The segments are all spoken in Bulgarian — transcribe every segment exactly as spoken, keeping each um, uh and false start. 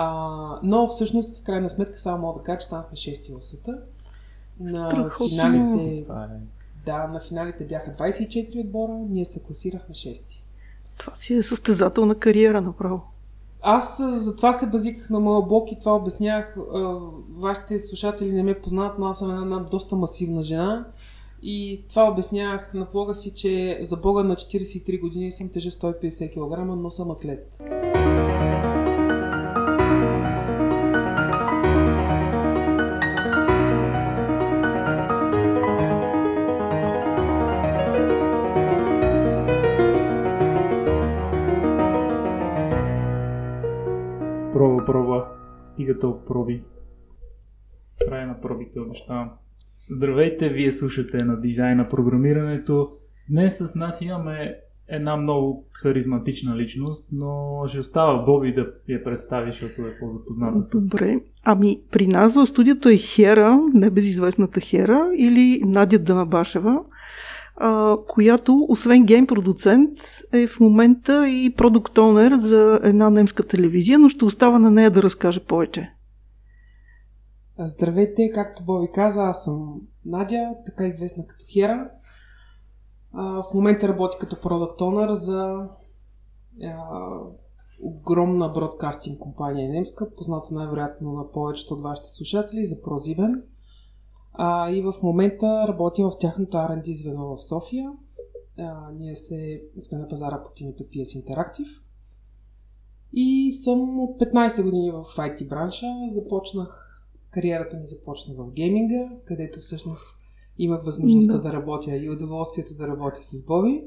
А, но всъщност, в крайна сметка, само мога да кажа, че станахме шести в света. На финалите, да, на финалите бяха двайсет и четири отбора, ние се класирахме шести. Това си е състезателна кариера направо. Аз за това се базиках на моя блог и това обяснях. Вашите слушатели не ме познават, но аз съм една, една доста масивна жена. И това обяснях на блога си, че за бога на четирийсет и три години съм тежа сто и петдесет килограма, но съм атлет. Проба, проба, стига толкова проби. Край на пробите, обещавам. Здравейте, вие слушате на Дизайна програмирането. Днес с нас имаме една много харизматична личност, но ще остава Боби да я представи, защото е по-запозната с... Добре, ами при нас в студиото е Хера, небезизвестната Хера, или Надя Данабашева, която освен гейм-продуцент е в момента и продукт-онер за една немска телевизия, но ще остава на нея да разкаже повече. Здравейте, както Боби каза, аз съм Надя, така известна като Хера. В момента работя като Product Owner за огромна бродкастинг компания немска, позната най-вероятно на повечето от вашите слушатели, за ProSieben. И в момента работим в тяхното Ар енд Ди звено в София. Ние се сме на пазара под името пи ес Interactive. И съм от петнайсет години в ай ти бранша. Започнах Кариерата ми започна в гейминга, където всъщност имах възможността да, да работя и удоволствието да работя с Боби.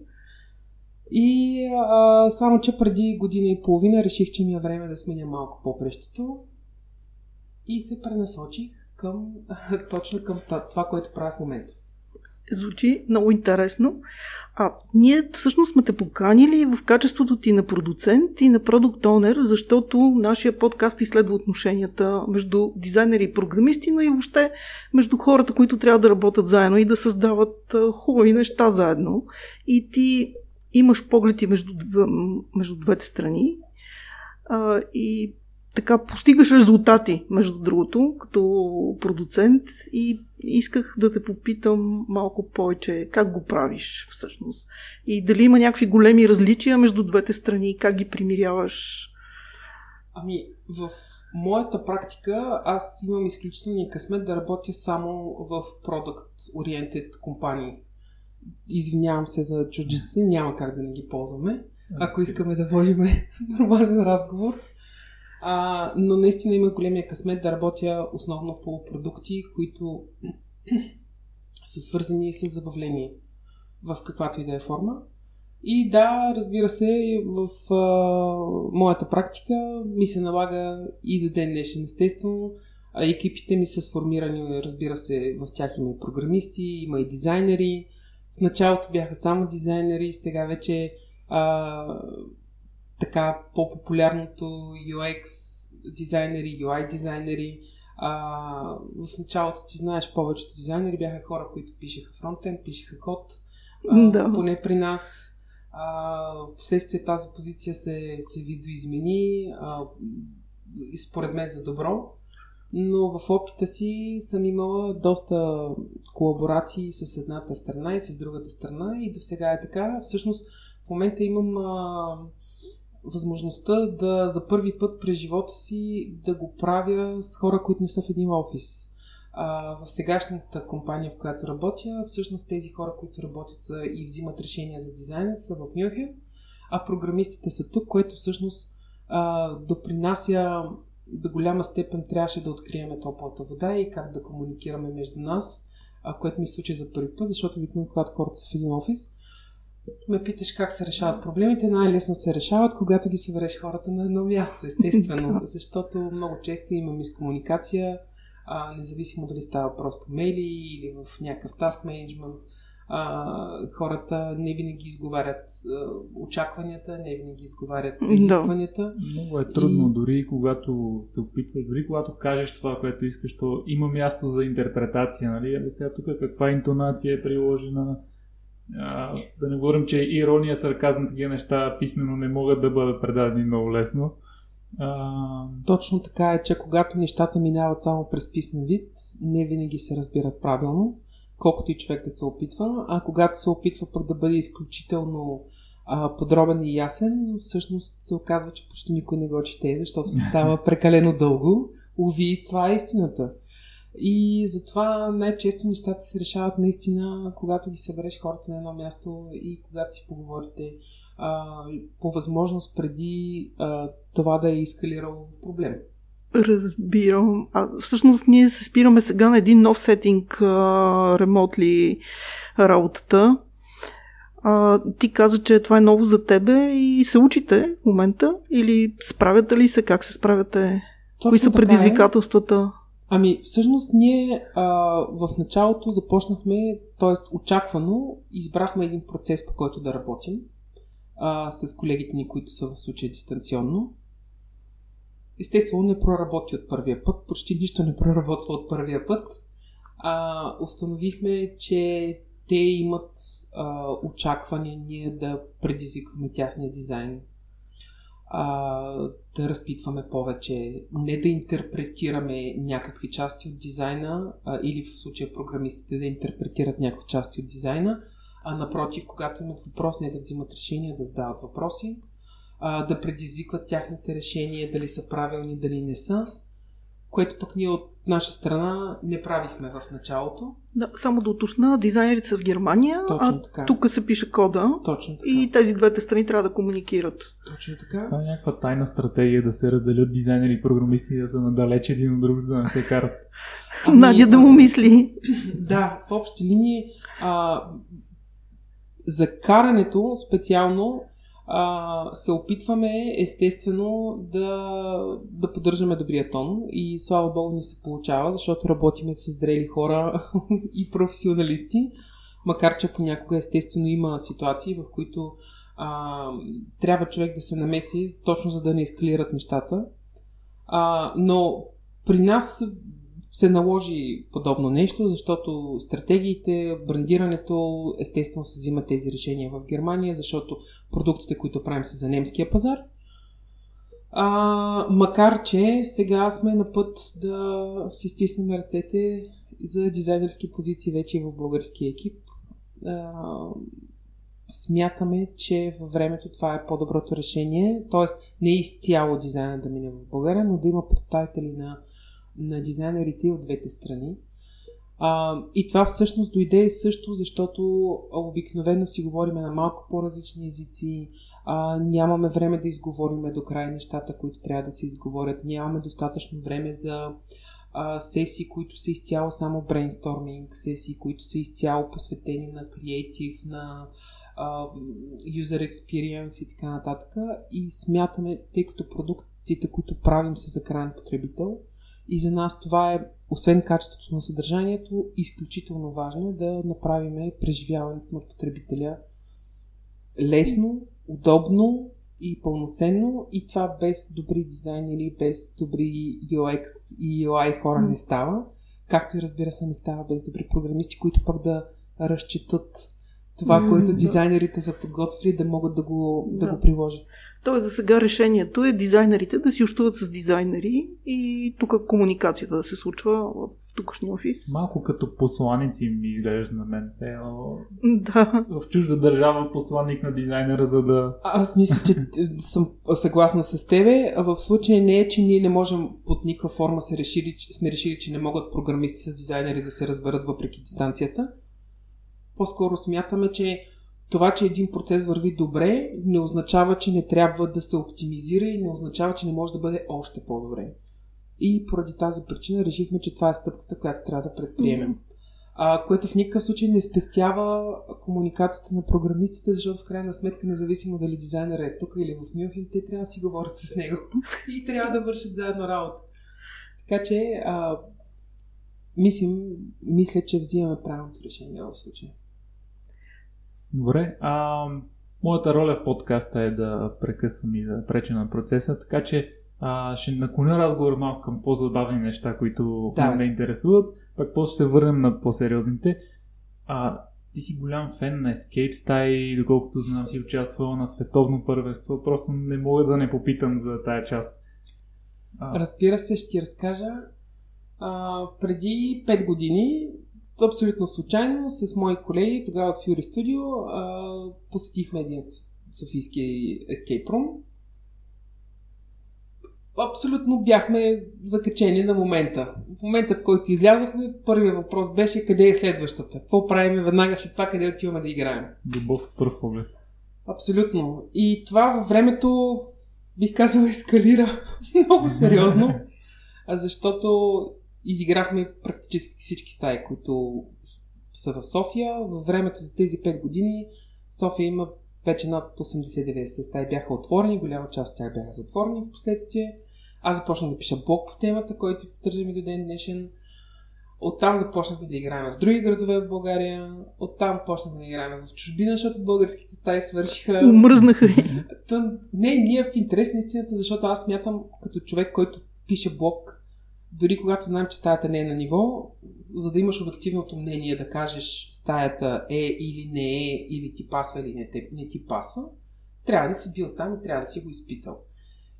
И а, само, че преди година и половина реших, че ми е време да сменя малко попрещето и се пренасочих към, точно към това, което правя в момента. Звучи много интересно. А ние всъщност сме те поканили в качеството ти на продуцент и на продукт онер, защото нашия подкаст изследва отношенията между дизайнери и програмисти, но и въобще между хората, които трябва да работят заедно и да създават хубави неща заедно. И ти имаш погледи между, между двете страни а, и така постигаш резултати, между другото, като продуцент, и исках да те попитам малко повече как го правиш всъщност и дали има някакви големи различия между двете страни, как ги примиряваш. Ами, в моята практика аз имам изключителния късмет да работя само в product-oriented компании. Извинявам се за чуждиците, няма как да не ги ползваме, ако искаме да водим нормален разговор. А, но наистина има големия късмет да работя основно по продукти, които са свързани с забавление в каквато и да е форма. И да, разбира се, в а, моята практика ми се налага и до ден днешен, естествено. А, екипите ми са сформирани, разбира се, в тях има и програмисти, има и дизайнери. В началото бяха само дизайнери, сега вече... А, така по-популярното ю екс дизайнери, ю ай дизайнери. А, в началото ти знаеш, повечето дизайнери бяха хора, които пишеха фронтенд, пишеха код. А, да. Поне при нас. А, впоследствие тази позиция се, се видоизмени, а, според мен за добро. Но в опита си съм имала доста колаборации с едната страна и с другата страна и до сега е така. Всъщност в момента имам... А, възможността да за първи път през живота си да го правя с хора, които не са в един офис. А, в сегашната компания, в която работя, всъщност тези хора, които работят и взимат решения за дизайна, са в Мюнхен, а програмистите са тук, което всъщност а, допринася до голяма степен. Трябваше да открием топлата вода и как да комуникираме между нас, а, което ми се случи за първи път, защото обикновено, когато хората са в един офис, ме питаш как се решават проблемите, най-лесно се решават, когато ги събереш хората на едно място, естествено, защото много често имам мискомуникация, а, независимо дали става въпрос по мейли или в някакъв task management, а, хората не винаги изговарят а, очакванията, не винаги изговарят изискванията. Много е трудно, и... дори когато се опитваш, дори когато кажеш това, което искаш, то има място за интерпретация, нали? Сега тук каква интонация е приложена. А, да не говорим, че ирония, сарказъм, такива неща писмено не могат да бъдат предадени много лесно. А... Точно така е, че когато нещата минават само през писмен вид, не винаги се разбират правилно, колкото и човек да се опитва, а когато се опитва пък да бъде изключително а, подробен и ясен, всъщност се оказва, че почти никой не го чете, защото става прекалено дълго. Уви, това е истината. И затова най-често нещата се решават наистина, когато ги събереш хората на едно място и когато си поговорите а, по възможност преди а, това да е ескалирал проблем. Разбирам. А, всъщност ние се спираме сега на един нов сетинг, ремонт ли работата. А, ти каза, че това е ново за тебе и се учите в момента или справяте ли се, как се справяте? Точно. Кои са предизвикателствата? Ами, всъщност, ние а, в началото започнахме, т.е. очаквано, избрахме един процес, по който да работим а, с колегите ни, които са в случая дистанционно. Естествено, не проработи от първия път, почти нищо не проработва от първия път. А, установихме, че те имат а, очакване ние да предизвикваме тяхния дизайн. Да разпитваме повече, не да интерпретираме някакви части от дизайна а, или в случая програмистите да интерпретират някакви части от дизайна, а напротив, когато имат въпрос, не да взимат решения, да задават въпроси, а, да предизвикват тяхните решения, дали са правилни, дали не са, което пък ние от наша страна не правихме в началото. Да, само да уточна, дизайнерите са в Германия, а тук се пише кода. Точно така. И тези двете страни трябва да комуникират. Точно така. Това е някаква тайна стратегия да се разделят дизайнери и програмисти, да са надалеч един от друг, за да не се карат. Ами, Надя да му мисли. Да, в общи линии а, за карането специално а, се опитваме естествено да, да поддържаме добрия тон и слава Богу не се получава, защото работиме с зрели хора и професионалисти, макар че понякога естествено има ситуации, в които а, трябва човек да се намеси, точно за да не ескалират нещата. А, но при нас се наложи подобно нещо, защото стратегиите, брандирането, естествено се взимат тези решения в Германия, защото продуктите, които правим, са за немския пазар. А, макар че сега сме на път да си стиснем ръцете за дизайнерски позиции вече в българския екип. А, смятаме, че във времето това е по-доброто решение, т.е. не изцяло дизайна да мине в България, но да има представители на на дизайнерите от двете страни. А, и това всъщност дойде също, защото обикновено си говорим на малко по-различни езици, а, нямаме време да изговорим до край нещата, които трябва да се изговорят, нямаме достатъчно време за а, сесии, които са изцяло само брейнсторминг, сесии, които са изцяло посветени на креатив, на а, user experience и така нататък. И смятаме, тъй като продуктите, които правим, са за крайен потребител, и за нас това е, освен качеството на съдържанието, изключително важно да направим преживяването на потребителя лесно, удобно и пълноценно, и това без добри дизайнери, без добри ю екс и ю ай хора не става, както и разбира се не става без добри програмисти, които пък да разчитат това, което дизайнерите са подготвили, да могат да го, да да. го приложат. Тоест, за сега решението е дизайнерите да си общуват с дизайнери и тук комуникацията да се случва в тукашния офис. Малко като посланици ми изглежда на мен. Се, но... да. В чужда държава посланник на дизайнера, за да... Аз мисля, че съм съгласна с тебе. В случая не е, че ние не можем под никаква форма се решили, че сме решили, че не могат програмисти с дизайнери да се разберат въпреки дистанцията. По-скоро смятаме, че това, че един процес върви добре, не означава, че не трябва да се оптимизира и не означава, че не може да бъде още по-добре. И поради тази причина решихме, че това е стъпката, която трябва да предприемем. А, което в никакъв случай не спестява комуникацията на програмистите, защото в крайна сметка, независимо дали дизайнера е тук или в Мюнхен, те трябва да си говорят с него и трябва да вършат заедно работа. Така че а, мислим, мисля, че взимаме правилното решение в случая. Добре, а, моята роля в подкаста е да прекъсвам и да преча на процеса, така че а, ще наклоня разговор малко към по-забавни неща, които да. ме интересуват, пък после се върнем на по-сериозните. А, ти си голям фен на Escape стаи, доколкото знам си участвала на световно първенство, просто не мога да не попитам за тая част. А. Разбира се, ще ти разкажа. А, преди пет години, абсолютно случайно, с мои колеги, тогава от Fury Studio, а, посетихме един софийски escape room. Абсолютно бяхме закачени на момента. В момента, в който излязохме, първият въпрос беше къде е следващата? Какво правим веднага след това, къде отиваме да играем? Любов в пръв поглед. Абсолютно. И това във времето, бих казала, ескалира много сериозно, защото изиграхме практически всички стаи, които са в София. Във времето за тези пет години София има вече над осемдесет до деветдесет стаи бяха отворени, голяма част от тях бяха затворени в последствие. Аз започнах да пиша блог по темата, който поддържам и до ден днешен. Оттам започнахме да играем в други градове в България, оттам почнахме да играем в чужбина, защото българските стаи свършиха. Умръзнаха. То, не, ние в интерес на истината, защото аз смятам като човек, който пише блог, дори когато знам, че стаята не е на ниво, за да имаш обективното мнение да кажеш стаята е или не е, или ти пасва или не, те, не ти пасва, трябва да си бил там и трябва да си го изпитал.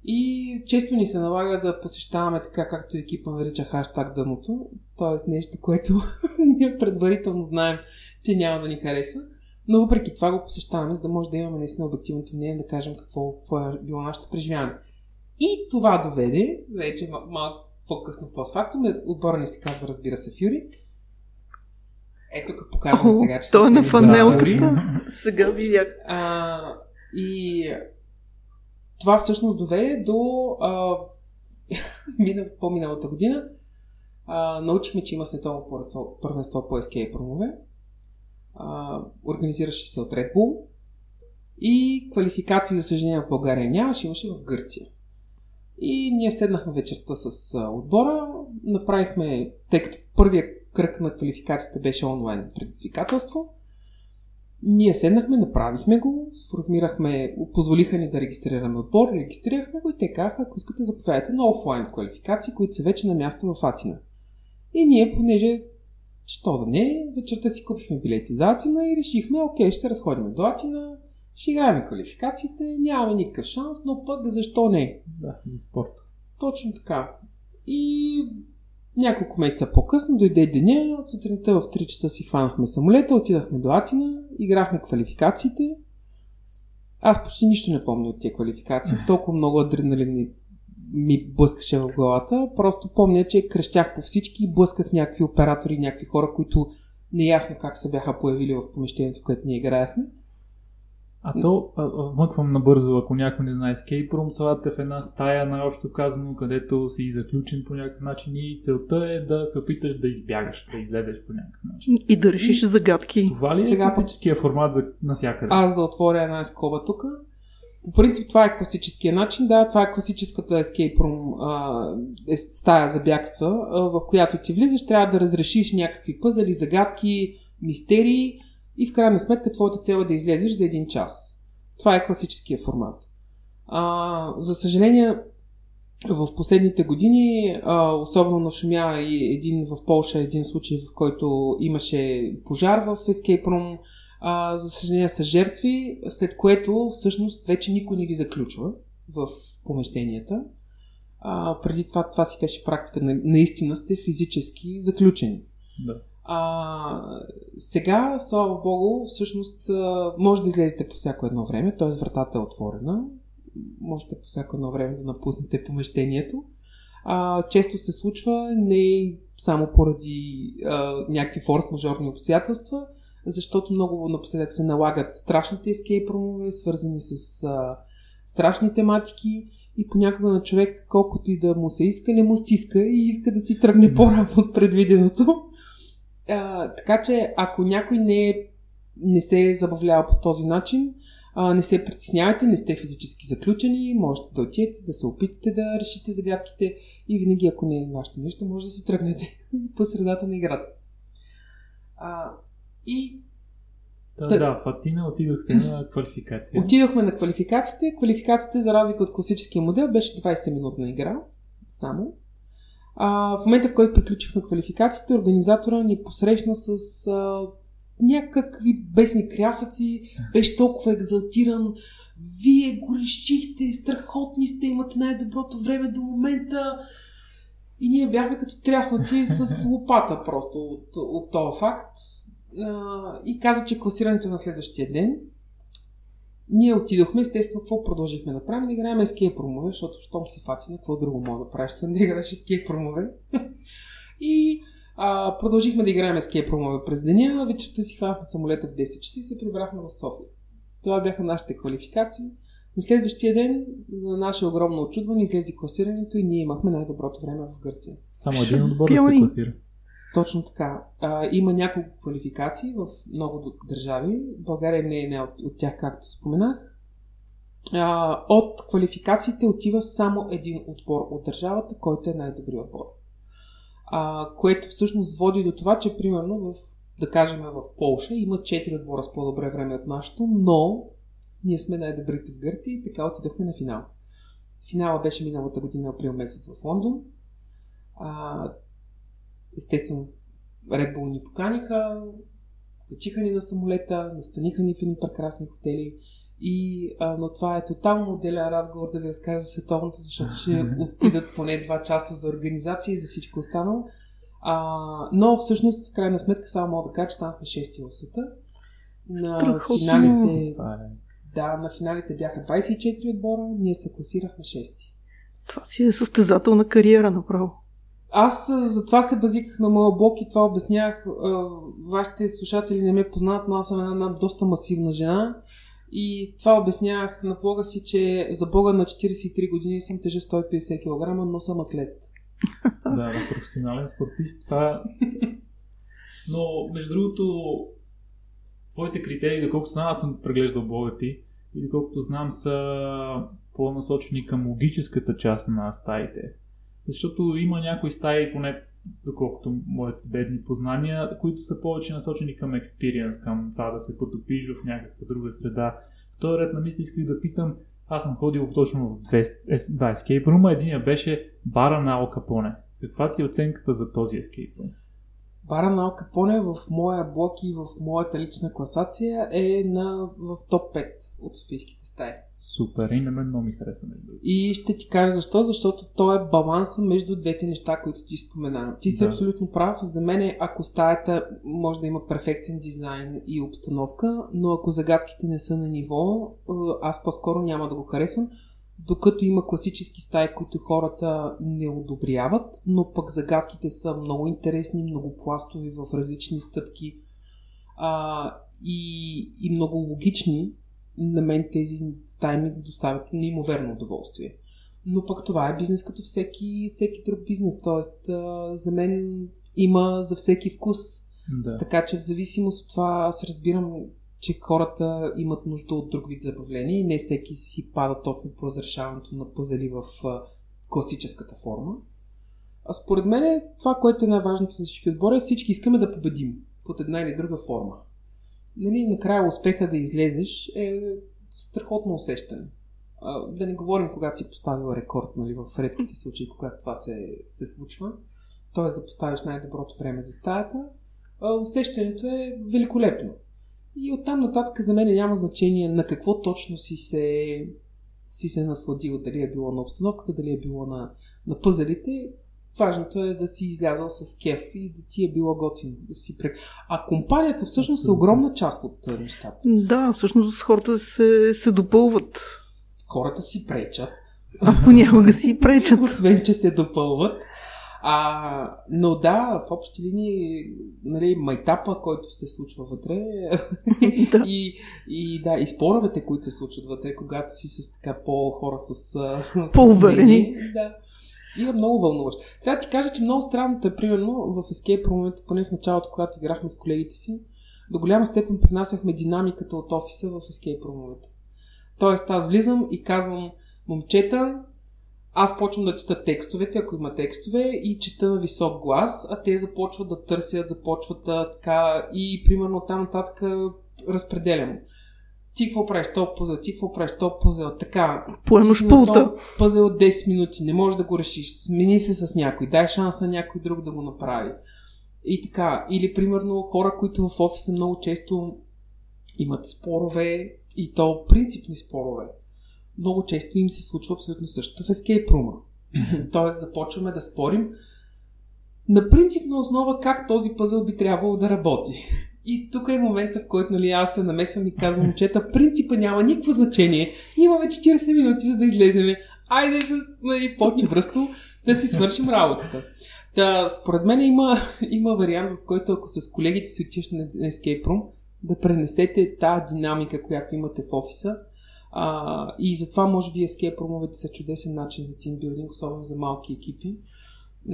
И често ни се налага да посещаваме така, както екипа нарича хаштаг дъното, т.е. нещо, което ние предварително знаем, че няма да ни хареса, но въпреки това го посещаваме, за да може да имаме наистина обективното мнение да кажем какво, какво е било нашето преживяване. И това доведе, вече малко по-късно постфактум, отбора ни се казва, разбира се, Fury. Ето тук показвам О, сега, че то е на фанелката. Сега видях. А, и това всъщност доведе до а, минал, по-миналата година. А, научихме, че има световно първенство по ескейп румове. Организираше се от Red Bull. И квалификации, за съжаление, в България нямаше, имаше в Гърция. И ние седнахме вечерта с отбора, направихме, тъй като първият кръг на квалификацията беше онлайн предизвикателство, ние седнахме, направихме го, сформирахме, позволиха ни да регистрираме отбор, регистрирахме го и те казаха, ако искате заповядайте на офлайн квалификации, които са вече на място в Атина. И ние, понеже, що да не, вечерта си купихме билети за Атина и решихме, окей, ще се разходим до Атина, ще играем квалификациите, нямаме никакъв шанс, но пък защо не? Да, за спорта. Точно така. И няколко месеца по-късно дойде деня, сутринта в три часа си хванахме самолета, отидахме до Атина, играхме квалификациите. Аз почти нищо не помня от тия квалификации, толкова много адреналин ми блъскаше в главата, просто помня, че крещях по всички, блъсках някакви оператори, някакви хора, които неясно как се бяха появили в помещението, в което ние играехме. А то, мъквам набързо, ако някой не знае, escape room салата е в една стая, най-общо казано, където си заключен по някакъв начин и целта е да се опиташ да избягаш, да излезеш по някакъв начин. И да решиш загадки. Това ли е сега класическия формат за навсякъде? Аз да отворя една скоба тук. По принцип това е класическия начин, да, това е класическата escape room а, стая за бягства, а, в която ти влизаш, трябва да разрешиш някакви пъзели, загадки, мистерии. И в крайна сметка твоята цел е да излезеш за един час. Това е класическия формат. А, за съжаление, в последните години, а, особено нашумя и един в Полша, един случай, в който имаше пожар в escape room, а, за съжаление са жертви, след което всъщност вече никой не ви заключва в помещенията. А, преди това, това си беше практика. На, наистина сте физически заключени. Да. А, сега, слава богу, всъщност може да излезете по всяко едно време, т.е. вратата е отворена, можете по всяко едно време да напуснете помещението. А, често се случва не само поради а, някакви форс-мажорни обстоятелства, защото много напоследък се налагат страшните escape-румове, свързани с а, страшни тематики. И понякога на човек, колкото и да му се иска, не му стиска и иска да си тръгне по-рано от предвиденото. А, така че, ако някой не, не се е забавлява по този начин, а, не се притеснявайте, не сте физически заключени, можете да отидете, да се опитате да решите загадките и винаги, ако не е вашето нещо, може да си тръгнете по средата на играта. А, и... Да, да, да, в Атина отидохте на квалификация. Отидохме на квалификациите. Квалификациите, за разлика от класическия модел, беше двадесет минутна игра, само. А, в момента, в който приключихме квалификациите, организатора ни посрещна с а, някакви бесни крясъци, беше толкова екзалтиран, Вие го решихте, страхотни сте, имате най-доброто време до момента. И ние бяхме като тряснати с лопата просто от, от този факт. И каза, че класирането на следващия ден. Ние отидохме, естествено, какво продължихме да правим? Да играем скейт промове, защото щом се фати, какво друго мога да правиш, да играеш скейт промове. И а, продължихме да играем скейт промове през деня, вечерта си хванахме самолета в десет часа и се прибрахме в София. Това бяха нашите квалификации. На следващия ден, на наше огромно очудване, излезе класирането и ние имахме най-доброто време в Гърция. Само един отбор да се класира. Точно така. А, има няколко квалификации в много държави. България не е една от, от тях, както споменах. А, от квалификациите отива само един отбор от държавата, който е най-добрият отбор. А, което всъщност води до това, че примерно в, да кажем, в Полша има четири отбора с по-добре време от нашото, но ние сме най-добрите в Гърция и така отидохме на финал. Финала беше миналата година, април месец в Лондон. А, Естествено, Red Bull ни поканиха, качиха ни на самолета, настаниха ни в едни прекрасни хотели. И, а, но това е тотално отделен разговор да ви разкажа за световното, защото ще отидат поне два часа за организация и за всичко останало. А, но всъщност, в крайна сметка, само мога да кажа, че станахме шести в света. На финалите, да, на финалите бяха двайсет и четири отбора, ние се класирахме шести. Това си е състезателна кариера направо. Аз затова се базиках на моя блог и това обяснявах. Вашите слушатели не ме познават, но аз съм една, една доста масивна жена. И това обяснявах на блога си, че за бога на четирийсет и три години съм тежа сто и петдесет килограма, но съм атлет. Да, професионален спортист. Това... Но, между другото, твоите критерии, доколко знам, аз съм преглеждал блога ти и доколкото знам, са по-насочени към логическата част на стаите. Защото има някои стаи, поне доколкото моите бедни познания, които са повече насочени към експириенс, към това да се потопиш в някаква друга среда. В този ред на мисли исках да питам, аз съм ходил точно в две escape room, единия беше бара на Ал Капоне. Каква ти е оценката за този escape room? Бара на Ал Капоне в моя блог и в моята лична класация е на, в топ пет от софийските стаи. Супер, и на мен много ми хареса. И ще ти кажа защо, защото то е баланса между двете неща, които ти споменавам. Ти си да. Абсолютно прав. За мен, ако стаята може да има перфектен дизайн и обстановка, но ако загадките не са на ниво, аз по-скоро няма да го харесам. Докато има класически стаи, които хората не одобряват, но пък загадките са много интересни, многопластови в различни стъпки а, и, и много логични, на мен тези стаи ми доставят неимоверно удоволствие. Но пък това е бизнес като всеки, всеки друг бизнес, т.е. за мен има за всеки вкус. Да. Така че в зависимост от това аз разбирам, че хората имат нужда от друг вид забавление и не всеки си пада точно по разрешаването на пъзели в класическата форма. А според мен това, което е най-важното за всички отбори, е всички искаме да победим под една или друга форма. Нали, накрая успеха да излезеш е страхотно усещане. А, да не говорим, когато си поставил рекорд, нали, в редките случаи, когато това се, се случва. Тоест да поставиш най-доброто време за стаята. А, усещането е великолепно. И оттам нататък за мен няма значение на какво точно си се, си се насладил. Дали е било на обстановката, дали е било на, на пъзелите. Важното е да си излязал с кеф и да ти е било готино. Да си прек... А компанията всъщност е огромна част от нещата. Да, всъщност хората се, се допълват. Хората си пречат. А понякога си пречат. Освен, че се допълват. А, но да, в общи линии, нали, майтапа, който се случва вътре и, и да, и споровете, които се случват вътре, когато си с така по-хора с... По-уверени. Да. И е много вълнуващ. Трябва да ти кажа, че много странното е, примерно, в escape room-ите, поне в началото, когато играхме с колегите си, до голяма степен принасяхме динамиката от офиса в escape room-ите. Тоест, аз влизам и казвам, момчета, аз почвам да чета текстовете, ако има текстове, и чета на висок глас, а те започват да търсят, започват да, така, и примерно там нататък разпределям. Ти какво правиш този пъзел, ти какво правиш този пъзел, така. Поемаш пълта. Пъзел от десет минути, не можеш да го решиш, смени се с някой, дай шанс на някой друг да го направи. И така, или примерно хора, които в офиса много често имат спорове, и то принципни спорове. много често им се случва абсолютно същото в escape room-а. Тоест започваме да спорим на принципна основа как този пъзъл би трябвало да работи. И тук е момента, в който нали, аз се намесвам и казвам, момчета, принципа няма никакво значение. Имаме четирийсет минути, за да излеземе. Айде да по-чевръсто да си свършим работата. Та, според мен има, има вариант, в който ако с колегите си отиш на escape room, да пренесете тази динамика, която имате в офиса. А, и затова може би escape room-овете са чудесен начин за тимбилдинг, особено за малки екипи.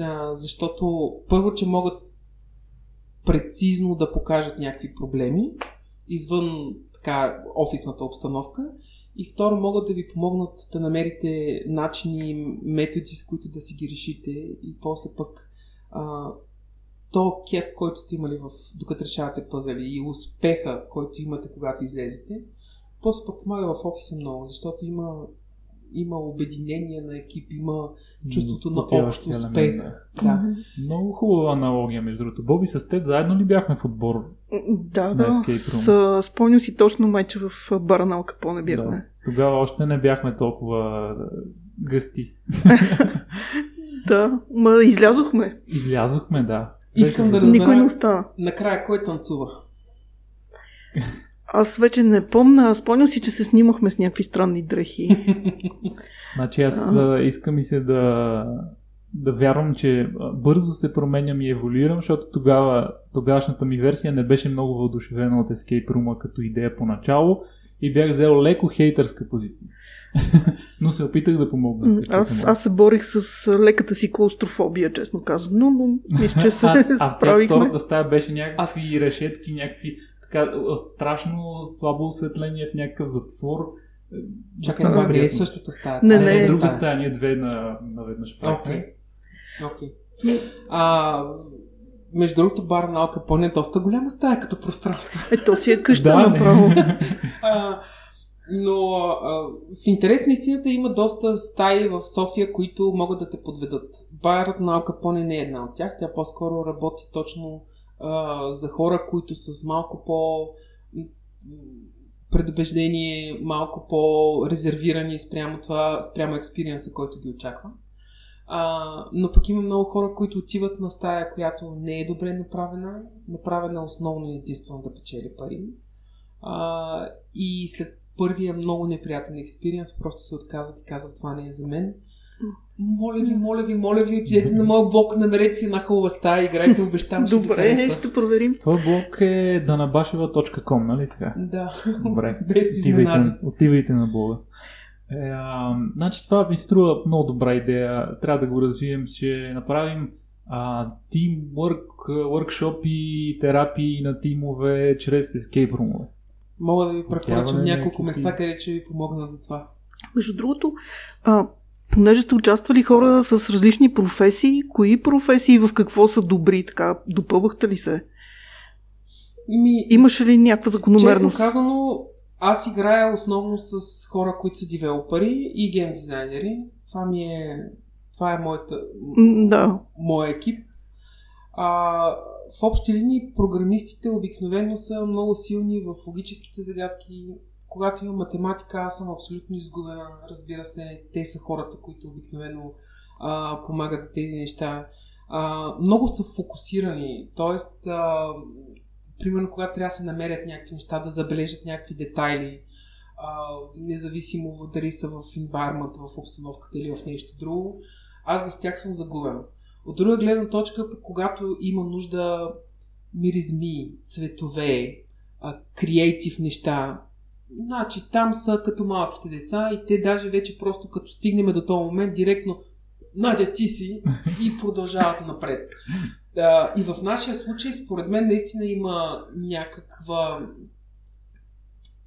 А, защото първо, че могат прецизно да покажат някакви проблеми извън така офисната обстановка и второ могат да ви помогнат да намерите начини, методи, с които да си ги решите и после пък а, то кеф, който сте имали в, докато решавате пъзели и успеха, който имате когато излезете, после пък помага в офиса много, защото има има обединение на екип, има чувството на общ успех. Да. Много хубава аналогия, между другото. Боби, с теб заедно ли бяхме в отбор да, на escape room? Да, спомням си точно май, че в бара на Ал Капоне бяхме. Да. Тогава още не бяхме толкова гъсти. Да, ма излязохме. Излязохме, да. Искам да разбера, никой не остана. Накрая кой танцува? Аз вече не помня. Спомням си, че се снимахме с някакви странни дрехи. Значи аз а... искам и се да, да вярвам, че бързо се променям и еволюирам, защото тогава тогавашната ми версия не беше много въодушевена от escape room-а като идея поначало и бях взел леко хейтърска позиция. Но се опитах да помогна. Аз, аз се борих с леката си клаустрофобия, честно казано, но мисля, че се справихме. А, а тя втората стая беше някакви решетки, някакви така, страшно слабо осветление в някакъв затвор. Чакай, това не е същата стая. Не, не, не. Друга стая, ние две наведнъж. Окей. Окей. Между другото, бар на Ал Капоне е доста голяма стая като пространство. Ето си е къща да, направо. а, но а, в интерес на истината има доста стаи в София, които могат да те подведат. Барът на Ал Капоне не е една от тях. Тя по-скоро работи точно Uh, за хора, които са с малко по предубеждение, малко по-резервирани спрямо това, спрямо експириенса, който ги очаква. Uh, но пък има много хора, които отиват на стая, която не е добре направена, направена основно и единствено да печели пари. Uh, и след първия много неприятен експириенс, просто се отказват и казват, това не е за мен. Моля ви, моля ви, моля ви, отидете на моя блог, намерете си една хубава стая, играйте, обещам, ще ви хареса. Добре, ще проверим. Това блог е данабашева точка ком, нали така? Да. Добре, без изненади. Отивайте, отивайте на блога. Е, а, значи това ми струва много добра идея, трябва да го развием, ще направим а, teamwork, workshop-и, терапии на тимове чрез escape room-ове. Мога да ви препоръчам няколко места, къде ще ви помогна за това. Между другото, а, понеже сте участвали хора с различни професии, кои професии в какво са добри, така, допълвахте ли се? Ми, имаше ли някаква закономерност? Честно казано, аз играя основно с хора, които са девелопери и гейм дизайнери. Това ми е, това е моята, да. моя екип. А, в общи линии програмистите обикновено са много силни в логическите загадки. Когато имам математика, аз съм абсолютно изгубена. Разбира се, те са хората, които обикновено а, помагат за тези неща. А, много са фокусирани, т.е. примерно когато трябва да се намерят някакви неща, да забележат някакви детайли, а, независимо дали са в environment, в обстановката или в нещо друго, аз без тях съм загубен. От друга гледна точка, когато има нужда миризми, цветове, креатив неща, значи там са като малките деца и те даже вече просто като стигнем до този момент директно Надя ти си и продължават напред. А, и в нашия случай според мен наистина има някаква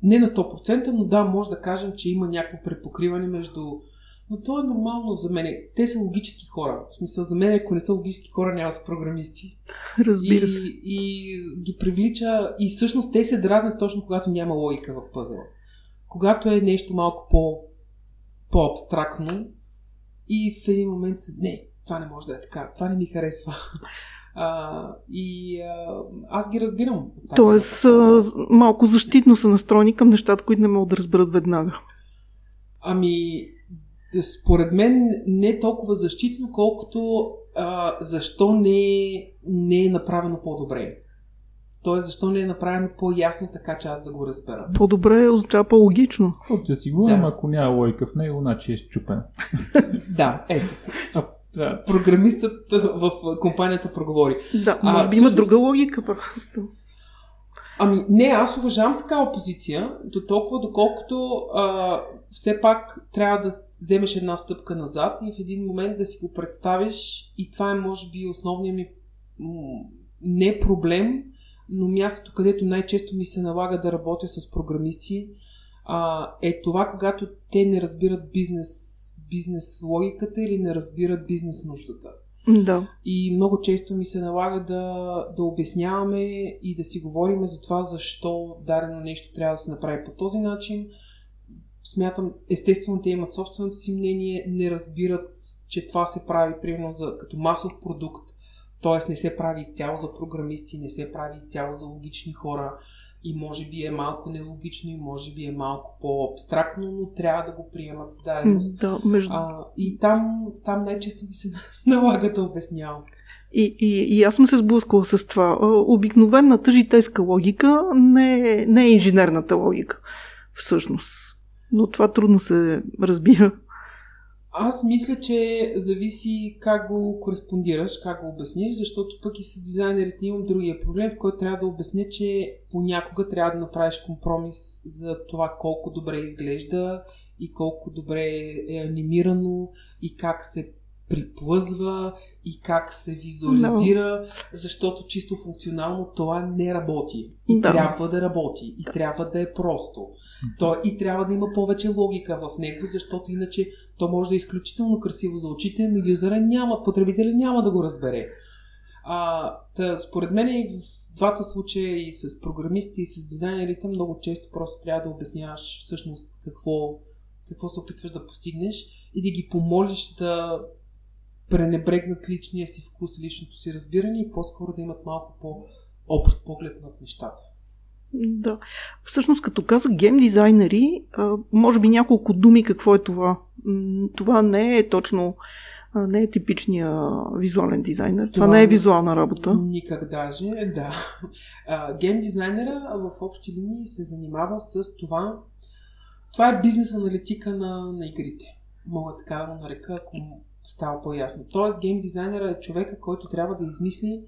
не на сто процента, но да, може да кажем, че има някакво препокриване между... Но то е нормално за мен. Те са логически хора. В смисъл за мен, ако не са логически хора, няма са програмисти. Разбира се. И, и ги привлича... И всъщност те се дразнят точно когато няма логика в пъзела. Когато е нещо малко по, по-абстрактно и в един момент се... Не, това не може да е така. Това не ми харесва. А, и а, аз ги разбирам. Тоест малко защитно са настроени към нещата, които не могат да разберат веднага. Ами, според мен не е толкова защитно, колкото а, защо не, не е направено по-добре. Тоест, защо не е направено по-ясно, така че аз да го разбера. По-добре означава по-логично. Ще си говорим, да. Ако няма логика в него, значи е счупен. Да, ето. Програмистът в компанията проговори. Да, а, може би всъщност... има друга логика просто. Ами не, аз уважавам такава позиция, до толкова, доколкото а, все пак трябва да вземеш една стъпка назад и в един момент да си го представиш, и това е може би основният ми не проблем, но мястото, където най-често ми се налага да работя с програмисти, а, е това, когато те не разбират бизнес, бизнес логиката или не разбират бизнес нуждата. Да. И много често ми се налага да, да обясняваме и да си говорим за това, защо дадено нещо трябва да се направи по този начин. Смятам, естествено, те имат собственото си мнение, не разбират, че това се прави примерно за, като масов продукт, т.е. не се прави изцяло за програмисти, не се прави изцяло за логични хора, и може би е малко нелогично, и може би е малко по-абстрактно, но трябва да го приемат с даденост. Да, между... а, и там, там най-често ми се налага да обяснявам. И, и, и аз съм се сблъскала с това. Обикновената житейска логика не, не е инженерната логика, всъщност. Но това трудно се разбира. Аз мисля, че зависи как го кореспондираш, как го обясниш, защото пък и с дизайнерите имам другия проблем, в който трябва да обясня, че понякога трябва да направиш компромис за това колко добре изглежда и колко добре е анимирано и как се приплъзва и как се визуализира, no. защото чисто функционално това не работи. И да. Трябва да работи. И трябва да е просто. То, и трябва да има повече логика в него, защото иначе то може да е изключително красиво за очите, но юзера няма, потребителя няма да го разбере. А, та, според мен и в двата случая, и с програмисти, и с дизайнерите, много често просто трябва да обясняваш всъщност какво, какво се опитваш да постигнеш и да ги помолиш да пренебрегнат личния си вкус, личното си разбиране и по-скоро да имат малко по-общ поглед над нещата. Да. Всъщност, като казах гейм дизайнери, може би няколко думи какво е това. Това не е точно, не е типичния визуален дизайнер. Това, това не е визуална работа. Никак даже, да. Гейм дизайнера в общи линии се занимава с това. Това е бизнес аналитика на, на игрите. Мога така да го нарека, ако става по-ясно. Тоест, гейм дизайнера е човека, който трябва да измисли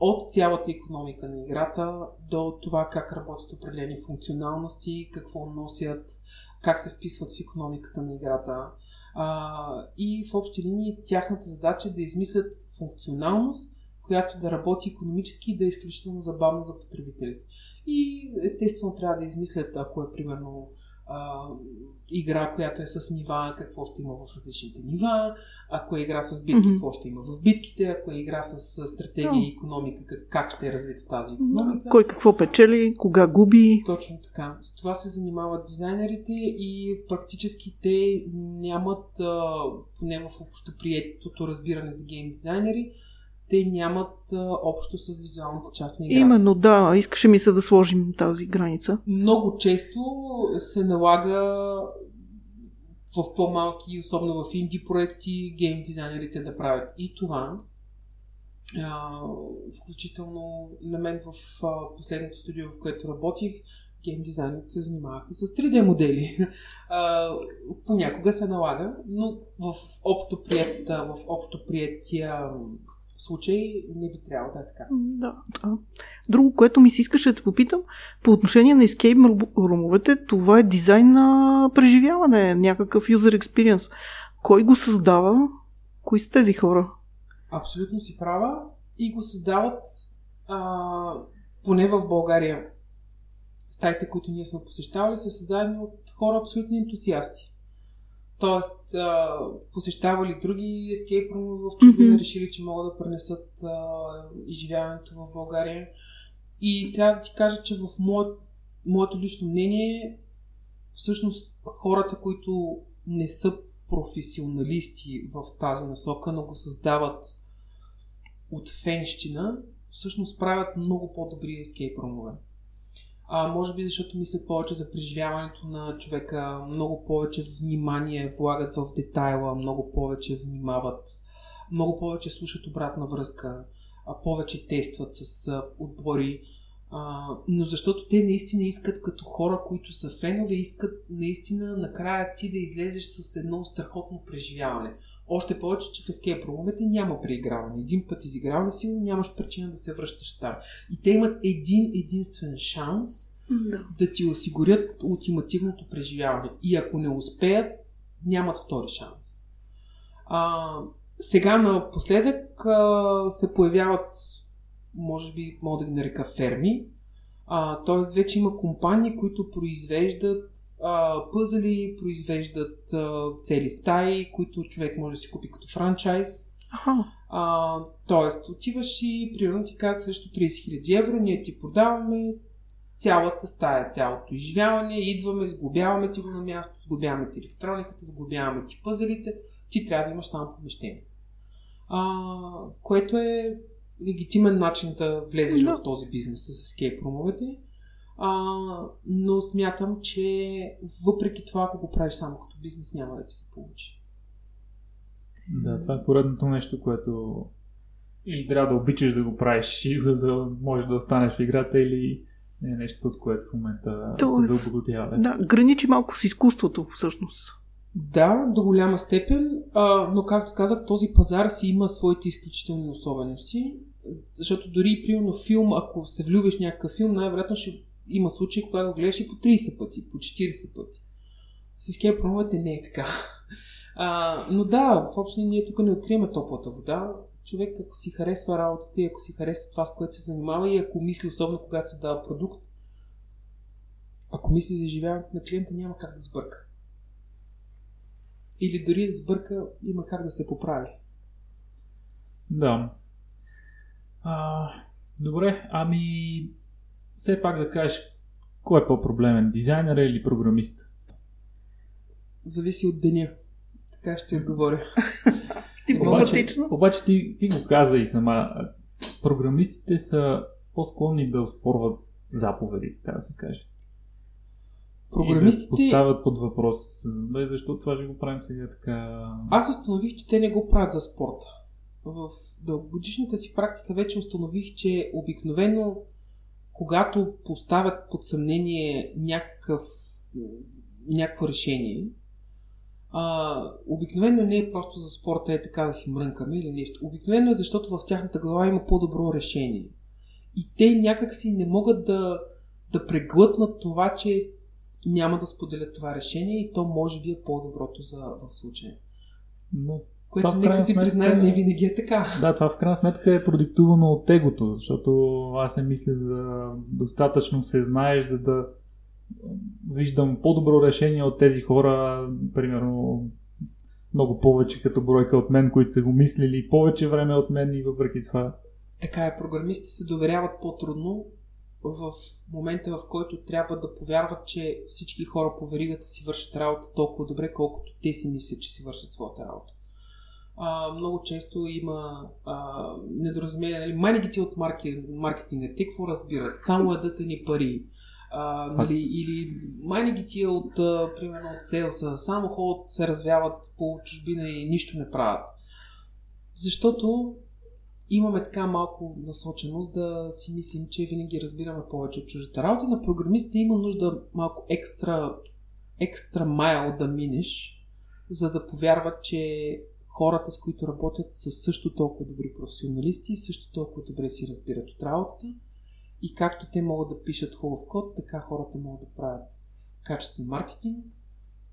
от цялата икономика на играта до това как работят определени функционалности, какво носят, как се вписват в икономиката на играта. А, и в общи линии тяхната задача е да измислят функционалност, която да работи икономически и да е изключително забавна за потребителите. И естествено трябва да измислят, ако е примерно Uh, игра, която е с нива, какво ще има в различните нива, ако е игра с битки, mm-hmm. какво ще има в битките, ако е игра с стратегия no. и икономика, как ще е развита тази икономика. Кой какво печели, кога губи. Точно така. С това се занимават дизайнерите и практически те нямат, поне в общоприетото разбиране за гейм дизайнери, те нямат а, общо с визуалната част на играта. Именно, да. Искаше ми се да сложим тази граница. Много често се налага в по-малки, особено в инди проекти, гейм дизайнерите да правят и това. А, включително на мен в а, последното студио, в което работих, гейм дизайнерите се занимаваха с три Д модели. А, понякога се налага, но в общо приятата, в общо приятия в случай не би трябвало да е така. Да, да. Друго, което ми се искаше да попитам, по отношение на escape room-овете, това е дизайн на преживяване, някакъв user experience. Кой го създава? Кои са тези хора? Абсолютно си права и го създават а, поне в България. Стаите, които ние сме посещавали, са създадени от хора абсолютни ентусиасти. Тоест, а, посещавали други escape room в чужбина, mm-hmm. решили, че могат да пренесат а, изживяването в България. И трябва да ти кажа, че в мое, моето лично мнение, всъщност хората, които не са професионалисти в тази насока, но го създават от фенщина, всъщност правят много по-добри escape room-ове. А, може би защото мислят повече за преживяването на човека, много повече внимание влагат в детайла, много повече внимават, много повече слушат обратна връзка, повече тестват с отбори, а, но защото те наистина искат, като хора, които са фенове, искат наистина накрая ти да излезеш с едно страхотно преживяване. Още повече, че в escape room-ите няма преиграване. Един път изиграване си, нямаш причина да се връщаш там. И те имат един единствен шанс да, да ти осигурят ултимативното преживяване. И ако не успеят, нямат втори шанс. А, сега напоследък а, се появяват, може би, мога да ги нарека ферми. А, тоест вече има компании, които произвеждат пъзели, произвеждат цели стаи, които човек може да си купи като франчайз. А, тоест, отиваш и примерно ти казват срещу трийсет хиляди евро, ние ти продаваме цялата стая, цялото изживяване, идваме, сглобяваме ти го на място, сглобяваме ти електрониката, сглобяваме ти пъзелите, ти трябва да имаш само помещение. А, което е легитимен начин да влезеш no. в този бизнес с escape room-овете. А, но смятам, че въпреки това, ако го правиш само като бизнес, няма да ти се получи. Да, това е поредното нещо, което или трябва да обичаш да го правиш, за да можеш да останеш в играта, или е нещо, от което в момента Тоест, се заоблагодява. Да, граничи малко с изкуството, всъщност. Да, до голяма степен, а, но както казах, този пазар си има своите изключителни особености, защото дори примерно филм, ако се влюбиш някакъв филм, най-вероятно ще има случаи, когато гледаш и по трийсет пъти, по четирийсет пъти. С escape room-овете не е така. А, но да, въобще ние тук не открием топлата вода. Човек, ако си харесва работата и ако си харесва това, с което се занимава, и ако мисли, особено когато се дава продукт, ако мисли за изживяването на клиента, няма как да сбърка. Или дори да сбърка, има как да се поправи. Да. А, добре, ами... Все пак да кажеш, кой е по-проблемен, дизайнера или програмист? Зависи от деня. Така ще отговоря. Обаче, обаче ти, ти го каза и сама. Програмистите са по-склонни да оспорват заповеди, така да се каже. Програмистите... И да поставят под въпрос. Бе, защо това ще го правим сега така? Аз установих, че те не го правят за спорта. В дългогодишната си практика вече установих, че обикновено когато поставят под съмнение някакъв, някакво решение, а, обикновено не е просто за спорта е така да си мрънкаме или нещо. Обикновено е защото в тяхната глава има по-добро решение. И те някакси не могат да, да преглътнат това, че няма да споделят това решение и то може би е по-доброто за, в случая. Но... Което нека си признаем, не винаги е така. Да, това в крайна сметка е продиктувано от егото, защото аз не мисля за достатъчно се знаеш, за да виждам по-добро решение от тези хора, примерно много повече като бройка от мен, които са го мислили повече време от мен и въпреки това. Така е, програмистите се доверяват по-трудно в момента, в който трябва да повярват, че всички хора по веригата си вършат работа толкова добре, колкото те си мислят, че си вършат своята работа. А, много често има а, недоразумение. Нали, манигите от маркет, маркетинга, те какво разбират? Само ядат ни пари. А, нали, или манигите от, а, примерно, от сейлса, само ходят, се развяват по чужбина и нищо не правят. Защото имаме така малко насоченост да си мислим, че винаги разбираме повече от чуждата работа. На програмистите има нужда малко екстра, екстра майл да минеш, за да повярват, че хората, с които работят, са също толкова добри професионалисти и също толкова добре си разбират от работата. И както те могат да пишат хубав код, така хората могат да правят качествен маркетинг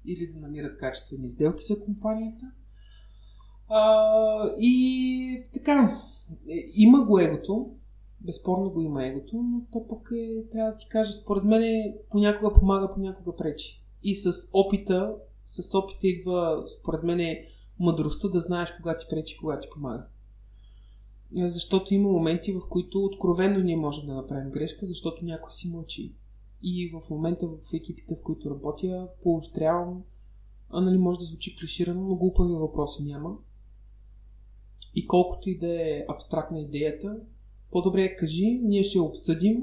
или да намират качествени сделки за компанията. А, и така, има го егото, безспорно го има егото, но то пък е, трябва да ти кажа, според мен понякога помага, понякога пречи. И с опита, с опита идва, според мен е, мъдростта да знаеш кога ти пречи, кога ти помага. Защото има моменти, в които откровенно ние можем да направим грешка, защото някой си мълчи. И в момента в екипите, в които работя, поощрявам, а нали може да звучи клиширано, но глупави въпроси няма. И колкото и да е абстрактна идеята, по-добре кажи, ние ще я обсъдим,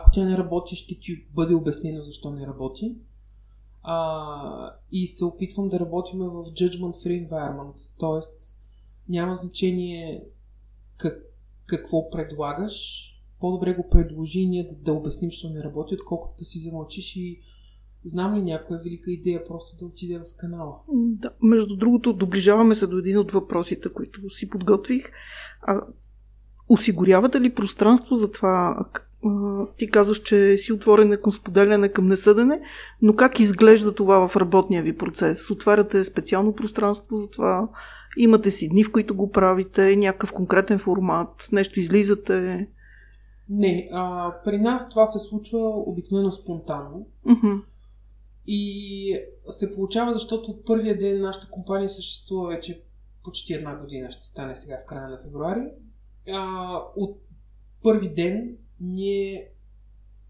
Ако тя не работи, ще ти бъде обяснено защо не работи. А, и се опитвам да работим в judgment-free environment. Тоест, няма значение как, какво предлагаш. По-добре го предложи и ние да, да обясним, що не работи, отколкото да си замълчиш и знам ли някоя велика идея, просто да отиде в канала. Да, между другото, доближаваме се до един от въпросите, които си подготвих. А, осигурявате ли пространство за това? Ти казваш, че си отворена към споделяне, към несъдене, но как изглежда това в работния ви процес? Отваряте специално пространство за това? Имате си дни, в които го правите? Някакъв конкретен формат? Нещо излизате? Не. А, при нас това се случва обикновено спонтанно. Mm-hmm. И се получава, защото от първия ден нашата компания съществува вече почти една година. Ще стане сега в края на февруари. А, от първи ден ние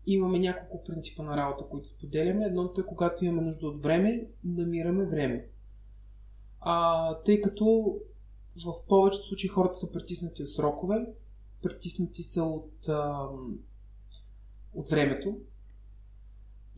имаме няколко принципа на работа, които споделяме. Едното е, когато имаме нужда от време, намираме време. А, тъй като в повечето случаи хората са притиснати от срокове, притиснати са от, а, от времето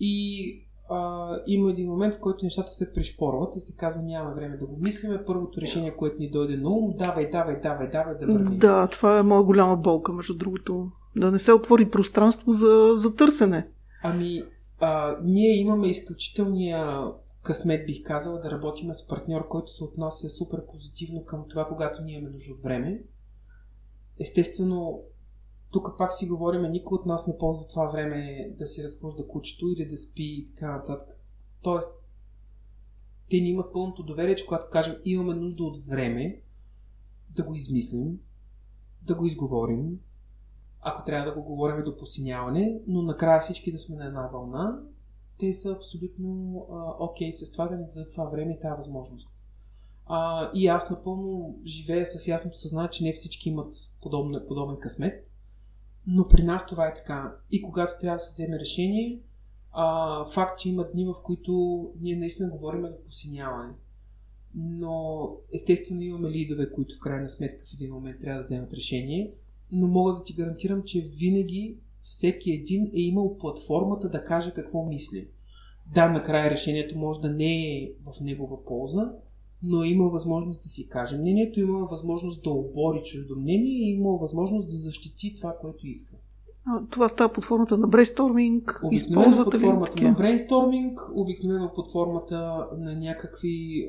и а, има един момент, в който нещата се пришпорват и се казва, нямаме време да го мислиме. Първото решение, което ни дойде на ум, давай, давай, давай, давай да вървим. Да, това е моя голяма болка, между другото. Да не се отвори пространство за, за търсене. Ами, а, ние имаме изключителния късмет, бих казала, да работим с партньор, който се отнася супер позитивно към това, когато ние имаме нужда от време. Естествено, тук пак си говорим, никой от нас не ползва това време да си разхожда кучето или да спи и така нататък. Тоест, те ни имат пълното доверие, че когато кажем, имаме нужда от време, да го измислим, да го изговорим, ако трябва да го говорим до посиняване, но накрая всички да сме на една вълна, те са абсолютно а, окей с това да ни дадат това време и тази възможност. А, и аз напълно живея с ясното съзнание, че не всички имат подобен, подобен късмет, но при нас това е така. И когато трябва да се вземе решение, а, факт, че има дни, в които ние наистина говорим до посиняване. Но естествено имаме лидове, които в крайна сметка в един момент трябва да вземат решение, но мога да ти гарантирам, че винаги всеки един е имал платформата да каже какво мисли. Да, накрая решението може да не е в негова полза, но е имал възможност да си каже мнението, има възможност да обори чуждо мнение и има възможност да защити това, което иска. А, това става под формата на брейнсторминг? Обикновено под формата на брейнсторминг, обикновено под формата на някакви...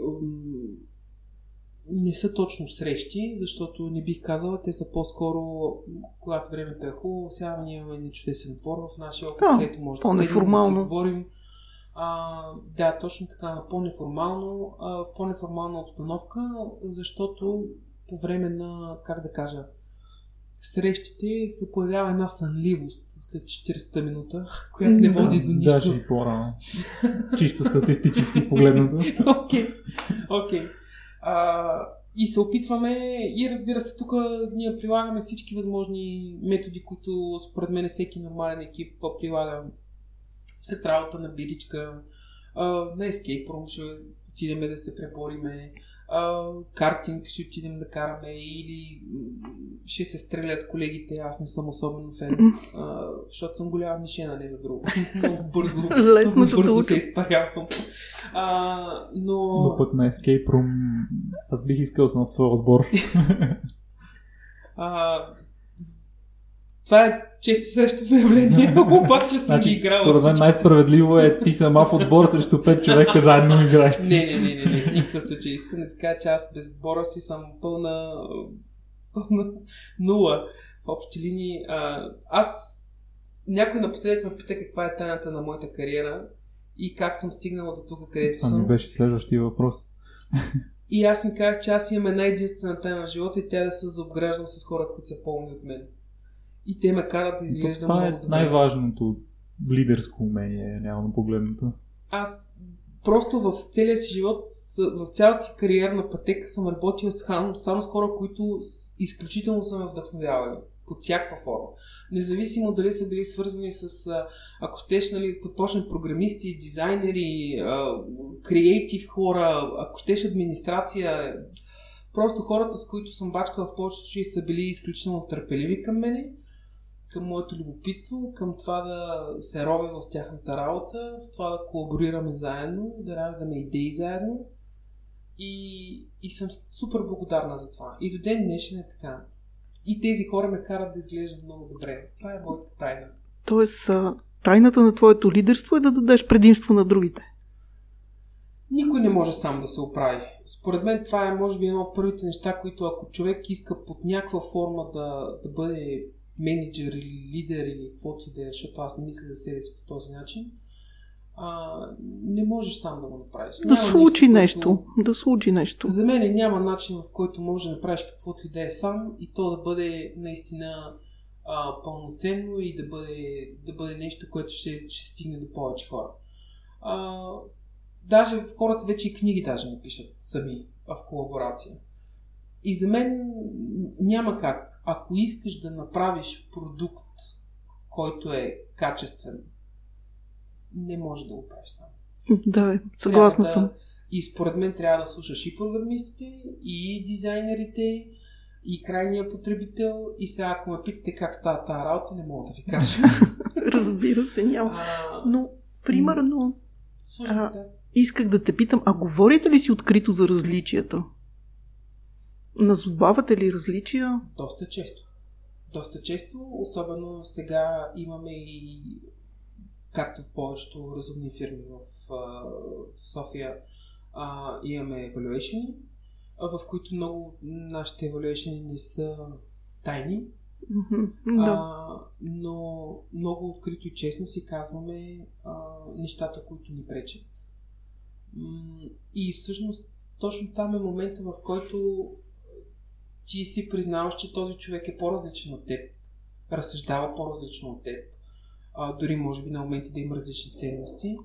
Не са точно срещи, защото не бих казала, те са по-скоро, когато времето е хубаво, сега ние имаме един чудесен двор в нашия офис, където може да следим, да си говорим. А, да, точно така, по-неформално, а, в по-неформална обстановка, защото по време на, как да кажа, срещите се появява една сънливост след четиридесета минута, която не води да, до нищо. Даже и по-рано. Чисто статистически погледнато. Окей, окей. А, и се опитваме и разбира се, тук ние прилагаме всички възможни методи, които според мен всеки нормален екип прилага след работа на биричка, а, на escape room ще отидем да се пребориме, а, картинг ще отидем да караме или ще се стрелят колегите, аз не съм особено фен, а, защото съм голяма мишена, не за друго. Много бързо, Лесно, много бързо се изпарявам. А, но... но пък на escape room аз бих искал да съм в твой отбор. а, това е често срещано явление, обаче съм ги играл. Според мен най-справедливо е ти сама в отбор срещу пет човека заедно играеш. не, не, не, не, не, в никакъв случай. Искам да ти кажа, че аз без отбора си съм пълна, пълна нула в общи линии. А, аз някой напоследък ме пита каква е тайната на моята кариера и как съм стигнала до тук, където съм. Това ми беше следващия въпрос. И аз им казах, че аз имам една единствена тайна в живота и тя да се заобграждам с хора, които са по-умни от мен. И те ме карат да изглежда много добре. Това е най-важното лидерско умение, реално погледнато. Аз просто в целия си живот, в цялата си кариерна пътека съм работила с хан, само с хора, които изключително са ме вдъхновявали. Под всякаква форма. Независимо дали са били свързани с, ако щеш, нали, подпочнат програмисти, дизайнери, креатив хора, ако щеш администрация, просто хората, с които съм бачкала в повечето случаи, са били изключително търпеливи към мене. към моето любопитство, към това да се ровя в тяхната работа, в това да колаборираме заедно, да раждаме идеи заедно. И, и съм супер благодарна за това. И до ден днешен е така. И тези хора ме карат да изглеждат много добре. Това е моята тайна. Тоест, тайната на твоето лидерство е да дадеш предимство на другите. Никой не може сам да се оправи. Според мен това е, може би, едно от първите неща, които ако човек иска под някаква форма да, да бъде менеджер или лидер или каквото и да е, защото аз не мисля за себе си по този начин, а, не можеш сам да го направиш. Да няма случи нещо, нещо който... да случи нещо. За мен няма начин, в който може да направиш каквото и да е сам и то да бъде наистина а, пълноценно и да бъде, да бъде нещо, което ще, ще стигне до повече хора. А, Даже в хората вече и книги даже не пишат сами, а в колаборация. И за мен няма как. Ако искаш да направиш продукт, който е качествен, не можеш да го правиш сам. Да, съгласна да, съм. И според мен трябва да слушаш и програмистите, и дизайнерите, и крайния потребител. И сега, ако ме питате как става тази работа, не мога да ви кажа. Разбира се, няма. А... Но, примерно... А, исках да те питам, а говорите ли си открито за различията? Назовавате ли различия? Доста често. Доста често, особено сега имаме и, както в повечето разумни фирми в, в София, а, имаме евалюейшени, в които много нашите евалюейшени не са тайни, mm-hmm, да. а, но много открито и честно си казваме а, нещата, които ни пречат. И всъщност точно там е момента, в който ти си признаваш, че този човек е по-различен от теб, разсъждава по-различно от теб, а, дори може би на моменти да има различни ценности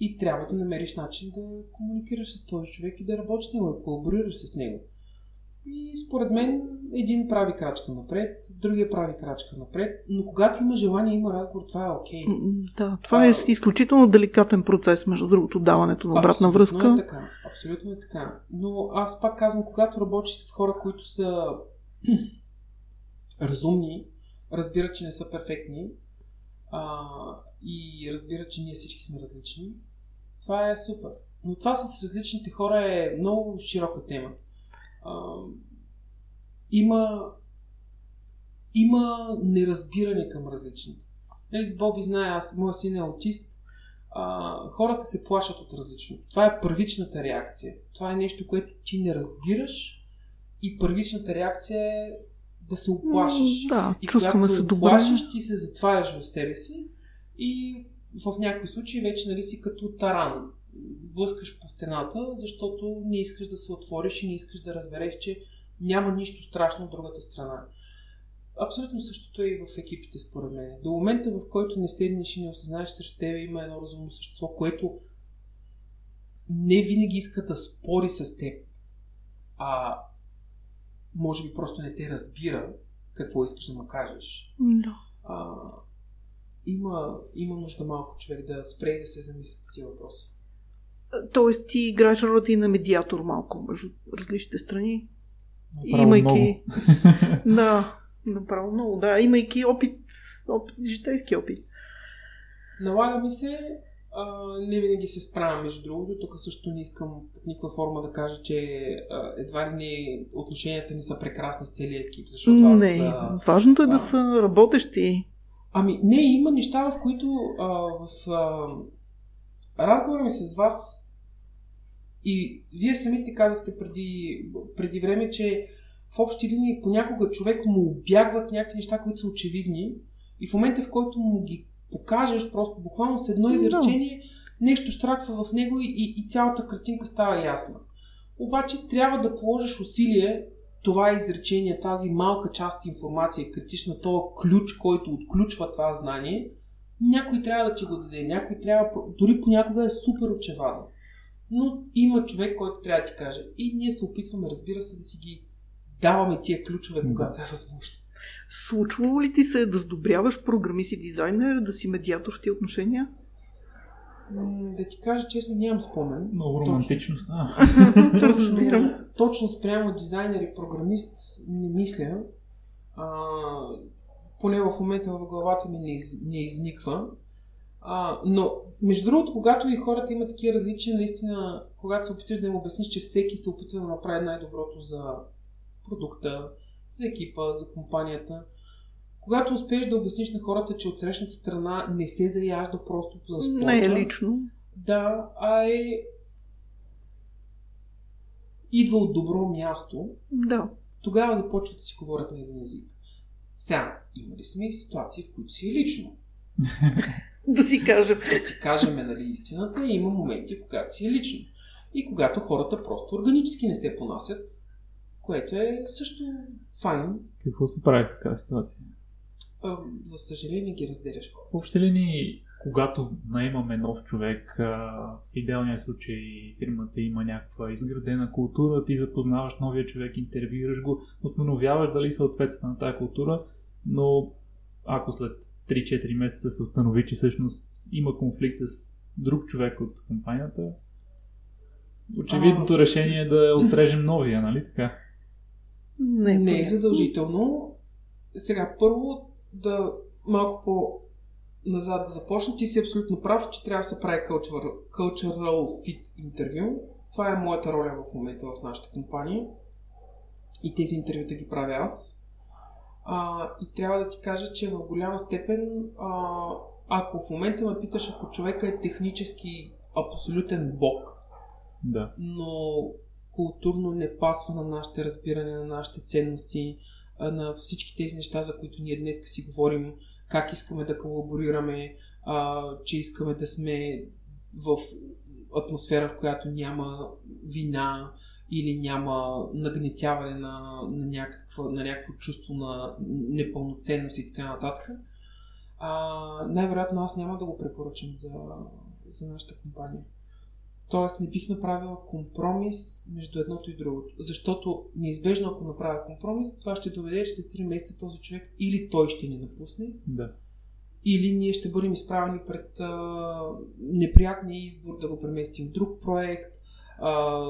и трябва да намериш начин да комуникираш с този човек и да работиш с него, да колаборираш с него. И според мен един прави крачка напред, другия прави крачка напред, но когато има желание, има разговор, това е окей. Okay. Да, това а, е изключително деликатен процес, между другото, даването на обратна връзка. Абсолютно е така, абсолютно е така. Но аз пак казвам, когато работиш с хора, които са разумни, разбират, че не са перфектни а, и разбират, че ние всички сме различни, това е супер. Но това с различните хора е много широка тема. Uh, има, има неразбиране към различните. Нали, Боби знае, аз, моя син е аутист, uh, хората се плашат от различно. Това е първичната реакция. Това е нещо, което ти не разбираш и първичната реакция е да се оплашиш. Да, и когато се оплашиш, ти се затваряш в себе си и в някои случаи вече нали, си като таран. Блъскаш по стената, защото не искаш да се отвориш и не искаш да разбереш, че няма нищо страшно от другата страна. Абсолютно същото е и в екипите, според мен. До момента, в който не седнеш и не осъзнаеш, срещу тебе има едно разумно същество, което не винаги иска да спори с теб, а може би просто не те разбира какво искаш да му кажеш. No. А, има, има нужда малко човек да спре и да се замисли по тези въпроси. Тоест ти играеш ролята и на медиатор малко между различните страни. Направо имайки... много. Да, направо много. Да, имайки опит, опит житейски опит. Налага ми се, а, не винаги се справя между другото. Тук също не искам под никаква форма да кажа, че а, едва ли не отношенията ни са прекрасни с целия екип. Защото не, аз, а... важното е а... да са работещи. Ами не, има неща, в които а, в... А... разговорът ми с вас и вие самите казахте преди, преди време, че в общи линии понякога човек му обягват някакви неща, които са очевидни и в момента, в който му ги покажеш, просто буквално с едно изречение, нещо щраква в него и, и цялата картинка става ясна. Обаче трябва да положиш усилие това изречение, тази малка част информация, критична, този ключ, който отключва това знание, някой трябва да ти го даде, някой трябва, дори понякога е супер очевадно. Но има човек, който трябва да ти каже. И ние се опитваме, разбира се, да си ги даваме тия ключове, когато е възможно. Случвало ли ти се да сдобряваш програмист и дизайнер, да си медиатор в тия отношения? М- да ти кажа честно, нямам спомен. Много романтичност, да. Точно, точно спрямо дизайнер и програмист не мисля. А... поне в момента в главата ми не, из, не изниква. А, но, между другото, когато и хората имат такива различия, наистина, когато се опиташ да им обясниш, че всеки се опитва да направи най-доброто за продукта, за екипа, за компанията, когато успееш да обясниш на хората, че от срещната страна не се заяжда просто за спорта. Не е лично. Да, а е... идва от добро място. Да. Тогава започват да си говорят на един език. Сега, имали сме и ситуации, в които си е лично. Да си кажем. Да си кажем, нали, истината, и има моменти, когато си е лично. И когато хората просто органически не се понасят, което е също файн. Какво се прави в такава ситуация? А, за съжаление ги разделяш хората. Въобще ли ни, когато наимаме нов човек, в идеалния случай фирмата има някаква изградена култура, ти запознаваш новия човек, интервюираш го, установяваш дали съответства на тази култура, но ако след три-четири месеца се установи, че всъщност има конфликт с друг човек от компанията, очевидното а... решение е да отрежем новия, нали така? Не, не е задължително. Сега първо да малко по-назад да започна. Ти си абсолютно прав, че трябва да се прави cultural, cultural fit интервю. Това е моята роля в момента в нашата компания. И тези интервюта ги правя аз. А, и трябва да ти кажа, че в голяма степен, а, ако в момента ме питаш, ако човека е технически абсолютен бог, да, но културно не пасва на нашите разбирания, на нашите ценности, на всички тези неща, за които ние днес си говорим, как искаме да колаборираме, а, че искаме да сме в атмосфера, в която няма вина или няма нагнетяване на, на, някаква, на някакво чувство на непълноценност и така нататък. А, най-вероятно аз няма да го препоръчам за, за нашата компания. Тоест не бих направила компромис между едното и другото. Защото неизбежно, ако направя компромис, това ще доведе, че след три месеца този човек или той ще ни напусне, да, или ние ще бъдем изправени пред а, неприятния избор да го преместим в друг проект, а,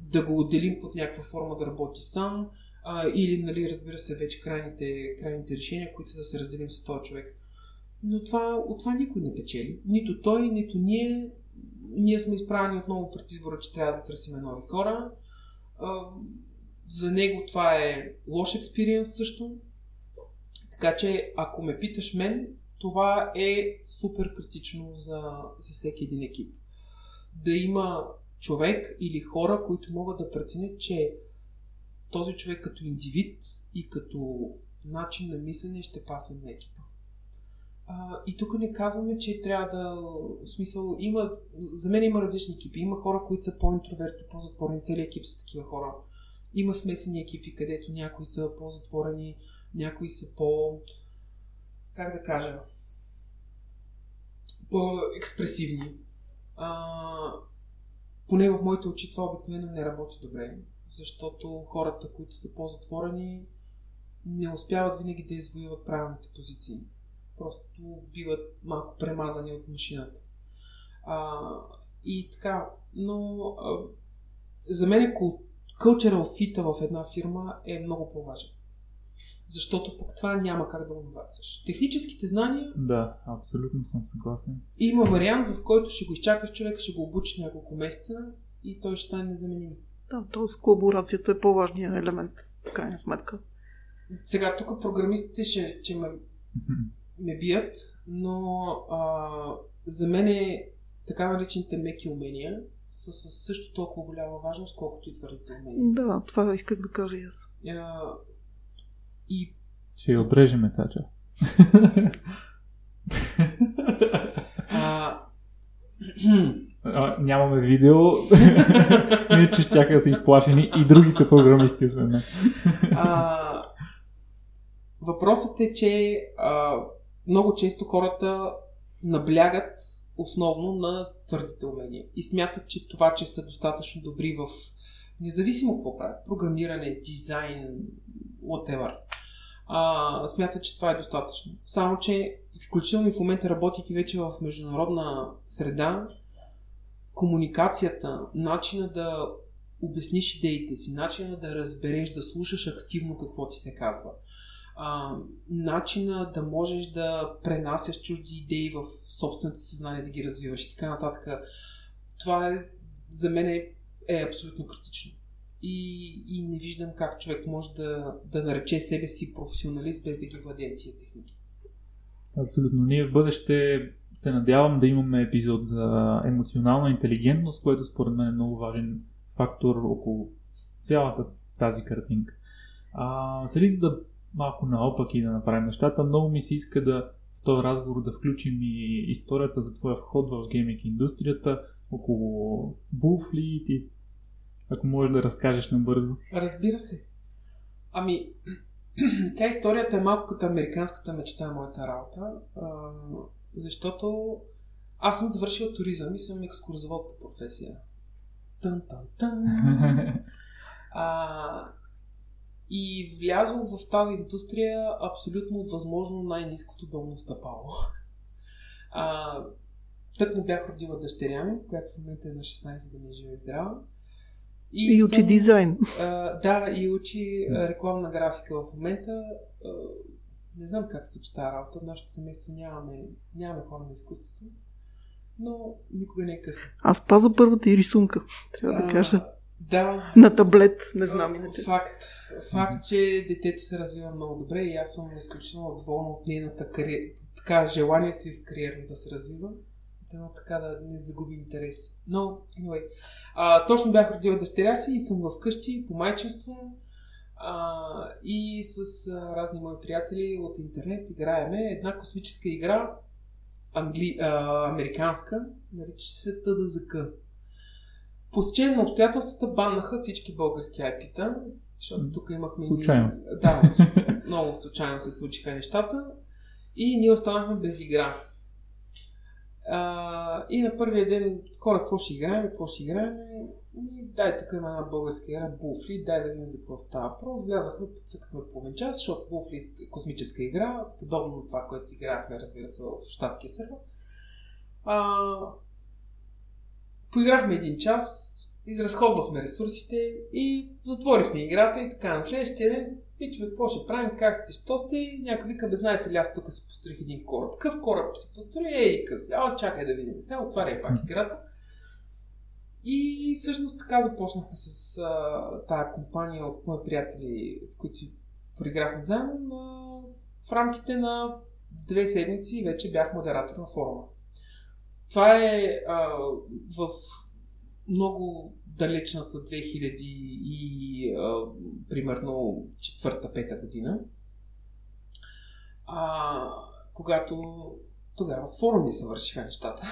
да го отделим под някаква форма да работи сам, а, или, нали, разбира се, вече крайните, крайните решения, които са да се разделим с този човек. Но това, от това никой не печели. Нито той, нито ние. Ние сме изправени отново пред избора, че трябва да търсим нови хора. За него това е лош експириенс също. Така че, ако ме питаш мен, това е супер критично за, за всеки един екип. Да има човек или хора, които могат да преценят, че този човек като индивид и като начин на мислене ще пасне на екипа. А, и тук не казваме, че трябва да... В смисъл, има... За мен има различни екипи. Има хора, които са по-интроверти, по-затворени. Целият екип са такива хора. Има смесени екипи, където някои са по-затворени, някои са по... Как да кажа? По-експресивни. А, поне в моите очи това обикновено не работи добре. Защото хората, които са по-затворени, не успяват винаги да извоюват правилните позиции. Просто биват малко премазани от машината. А, и така, но а, за мен cultural fit-а в една фирма е много по-важен. Защото пък това няма как да го наваксаш. Техническите знания... Да, абсолютно съм съгласен. Има вариант, в който ще го изчакаш човек, ще го обучиш няколко месеца и той ще стане незаменим. Да, т.е. колаборацията е по-важният елемент, в крайна сметка. Сега тук програмистите ще, ще ме... ме бият, но а, за мен е, така наречените меки умения са със също толкова голяма важност, колкото и твърдите умения. Да, това исках да кажа и аз. А, и... Ще я отрежеме тази част. а... а, нямаме видео. Не, че щяха са изплашени и другите програмисти за мен. А... Въпросът е, че а, много често хората наблягат основно на твърдите умения и смятат, че това, че са достатъчно добри в независимо какво правят, програмиране, дизайн, whatever, а, смятат, че това е достатъчно. Само, че включително и в момента, работейки вече в международна среда, комуникацията, начина да обясниш идеите си, начина да разбереш, да слушаш активно какво ти се казва, а, начина да можеш да пренасяш чужди идеи в собственото съзнание, да ги развиваш и така нататък. Това е, за мен е, е абсолютно критично. И, и не виждам как човек може да, да нарече себе си професионалист, без да ги владее тия техники. Абсолютно. Ние в бъдеще се надявам да имаме епизод за емоционална интелигентност, което според мен е много важен фактор около цялата тази картинка. А, сега да малко наопак и да направим нещата, много ми се иска да в този разговор да включим и историята за твоя вход в гейминг индустрията, около Bullfleet и ако можеш да разкажеш набързо. Разбира се. Ами, тя историята е малко като американската мечта, моята работа, защото аз съм завършил туризъм и съм екскурзовод по професия. Тън-тън-тън! А, и влязох в тази индустрия абсолютно от възможно най-ниското долно стъпало. А, тък му бях родила дъщеря ми, която в момента е на шестнайсет години, жива и здрава. И, и учи съм, дизайн. А, да, и учи а, рекламна графика в момента. А, не знам как се случи тази работа. В нашето семейство нямаме, нямаме хора на изкуството, но никога не е късно. Аз паза първата и рисунка, трябва да а, кажа. Да. На таблет, не знам иначе. Факт. Факт, че детето се развива много добре и аз съм изключително доволна от нейната кариера, така желанието и в кариерно да се развива. Така да не загуби интерес. Но, anyway, а, точно бях родила дъщеря си и съм вкъщи по майчинство а, и с а, разни мои приятели от интернет играеме една космическа игра, англи, а, американска, нарича се Т Д З К. По стечение на обстоятелствата баннаха всички български ай пи-та, защото тук имахме... Случайно. Ни... Да, много случайно се случиха нещата и ние останахме без игра. Uh, и на първия ден, хора, какво ще играем, какво ще играем, и дай тук има една българска игра, Bullfleet, дай да видим за какво става. Просто влязахме, подсъкахме половин час, защото Bullfleet е космическа игра, подобно на това, което играхме, разбира се, в щатския сервер. Uh, поиграхме един час, изразходвахме ресурсите и затворихме играта и така на следващия ден. Пичове, какво ще правим, как сте, що сте? Някой вика, бе, знаете ли, аз тук си построих един кораб. Къв кораб си построи? Ей, къв си. А, чакай да видим. Сега отваряй пак играта. И всъщност така започнахме с а, тая компания от мои приятели, с които проиграхме заедно. А, в рамките на две седмици вече бях модератор на форума. Това е а, в много далечната две хиляди и а, примерно четвърта-пета година, а, когато тогава с форуми се вършиха нещата.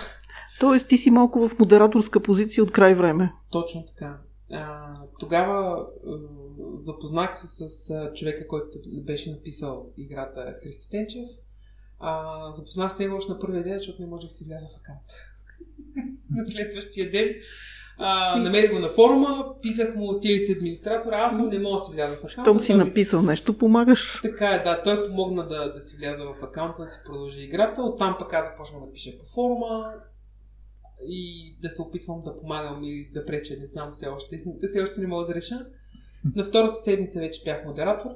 Тоест ти си малко в модераторска позиция от край време. Точно така. А, тогава а, запознах се с а, човека, който беше написал играта, Христо Тенчев. А, запознах с него още на първия ден, защото не можех да си вляза в акаунта. На следващия ден а, намерих го на форума, писах му, отиди си администратора, аз съм, не мога да си вляза в акаунта. Щом си написал нещо, помагаш. Така е, да, той помогна да, да си вляза в акаунта, да си продължи играта, оттам пък аз започнах да пиша по форума и да се опитвам да помагам и да преча, не знам все още, все още не мога да реша. На втората седмица вече бях модератор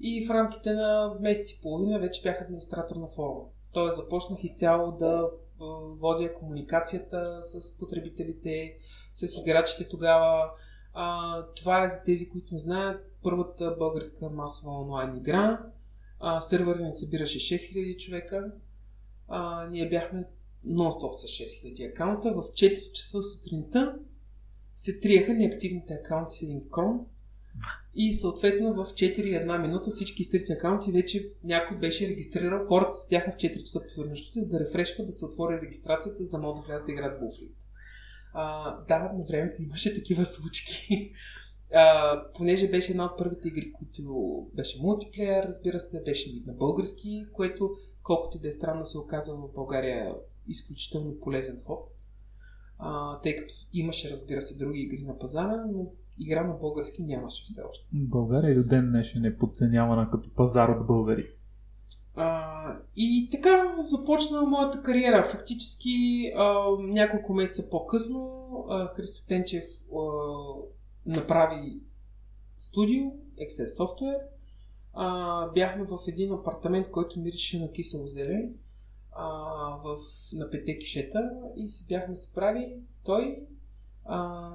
и в рамките на месец и половина вече бях администратор на форума. Тоест започнах изцяло да водя комуникацията с потребителите, с играчите тогава. А, това е за тези, които не знаят, първата българска масова онлайн игра. А, сервърът ни събираше шест хиляди човека. А, ние бяхме нон-стоп с шест хиляди акаунта. В четири часа сутринта се триеха неактивните акаунти с един крон. И съответно в четири и една минута всички изтрити акаунти вече някой беше регистрирал, хората седяха в четири часа по върнащите, за да рефрешват, да се отвори регистрацията, за да могат да влязат да играят Bullfleet. А, да, на времето имаше такива случки. А, понеже беше една от първите игри, които беше мултиплеер, разбира се, беше на български, което колкото да е странно се оказва в България изключително полезен ход, а, тъй като имаше, разбира се, други игри на пазара, но игра на български нямаше все още. България и до ден днешен е подценявана като пазар от българи. А, и така започна моята кариера. Фактически а, няколко месеца по-късно а, Христо Тенчев а, направи студио, Excel Software, а, бяхме в един апартамент, който мирише на кисело зеле, а, в, на пете кишета, и се бяхме събрали той, а,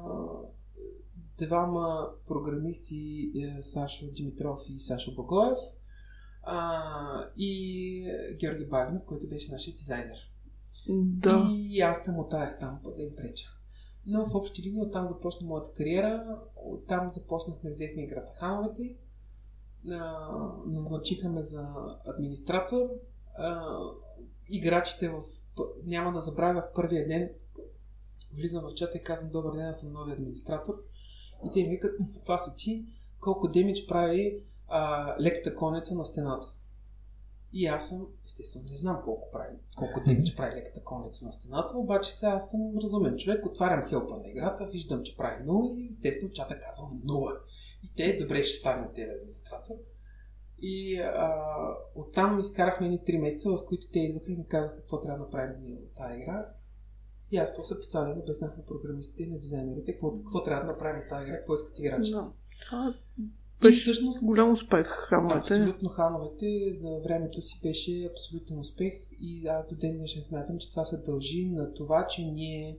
двама програмисти, Сашо Димитров и Сашо Багоев, а, и Георги Багнов, който беше нашия дизайнер. Да. И аз се мотаях там, да им преча. Но в общи линии оттам започна моята кариера, оттам започнахме, взехме играта Хановете, назначиха ме за администратор, а, играчите в... няма да забравя, в първия ден влизам в чата и казвам: добър ден, аз съм нови администратор. И те ми викат: това си ти, колко демидж прави а, леката конеца на стената. И аз съм, естествено, не знам колко прави, колко демидж прави леката конеца на стената, обаче сега аз съм разумен човек, отварям хелпа на играта, виждам, че прави нула и естествено в чата казвам нула. И те: добре, ще ставим тебе администратор. И а, оттам изкарахме едни три месеца, в които те идваха и ми казаха какво трябва да правим ние от тази игра. И аз после по цял ден обяснях на програмистите и на дизайнерите какво, какво трябва да направим тази игра, какво искат играчите. Да. И всъщност голям успех Хановете. Абсолютно, Хановете за времето си беше абсолютен успех и аз до ден днешен смятам, че това се дължи на това, че ние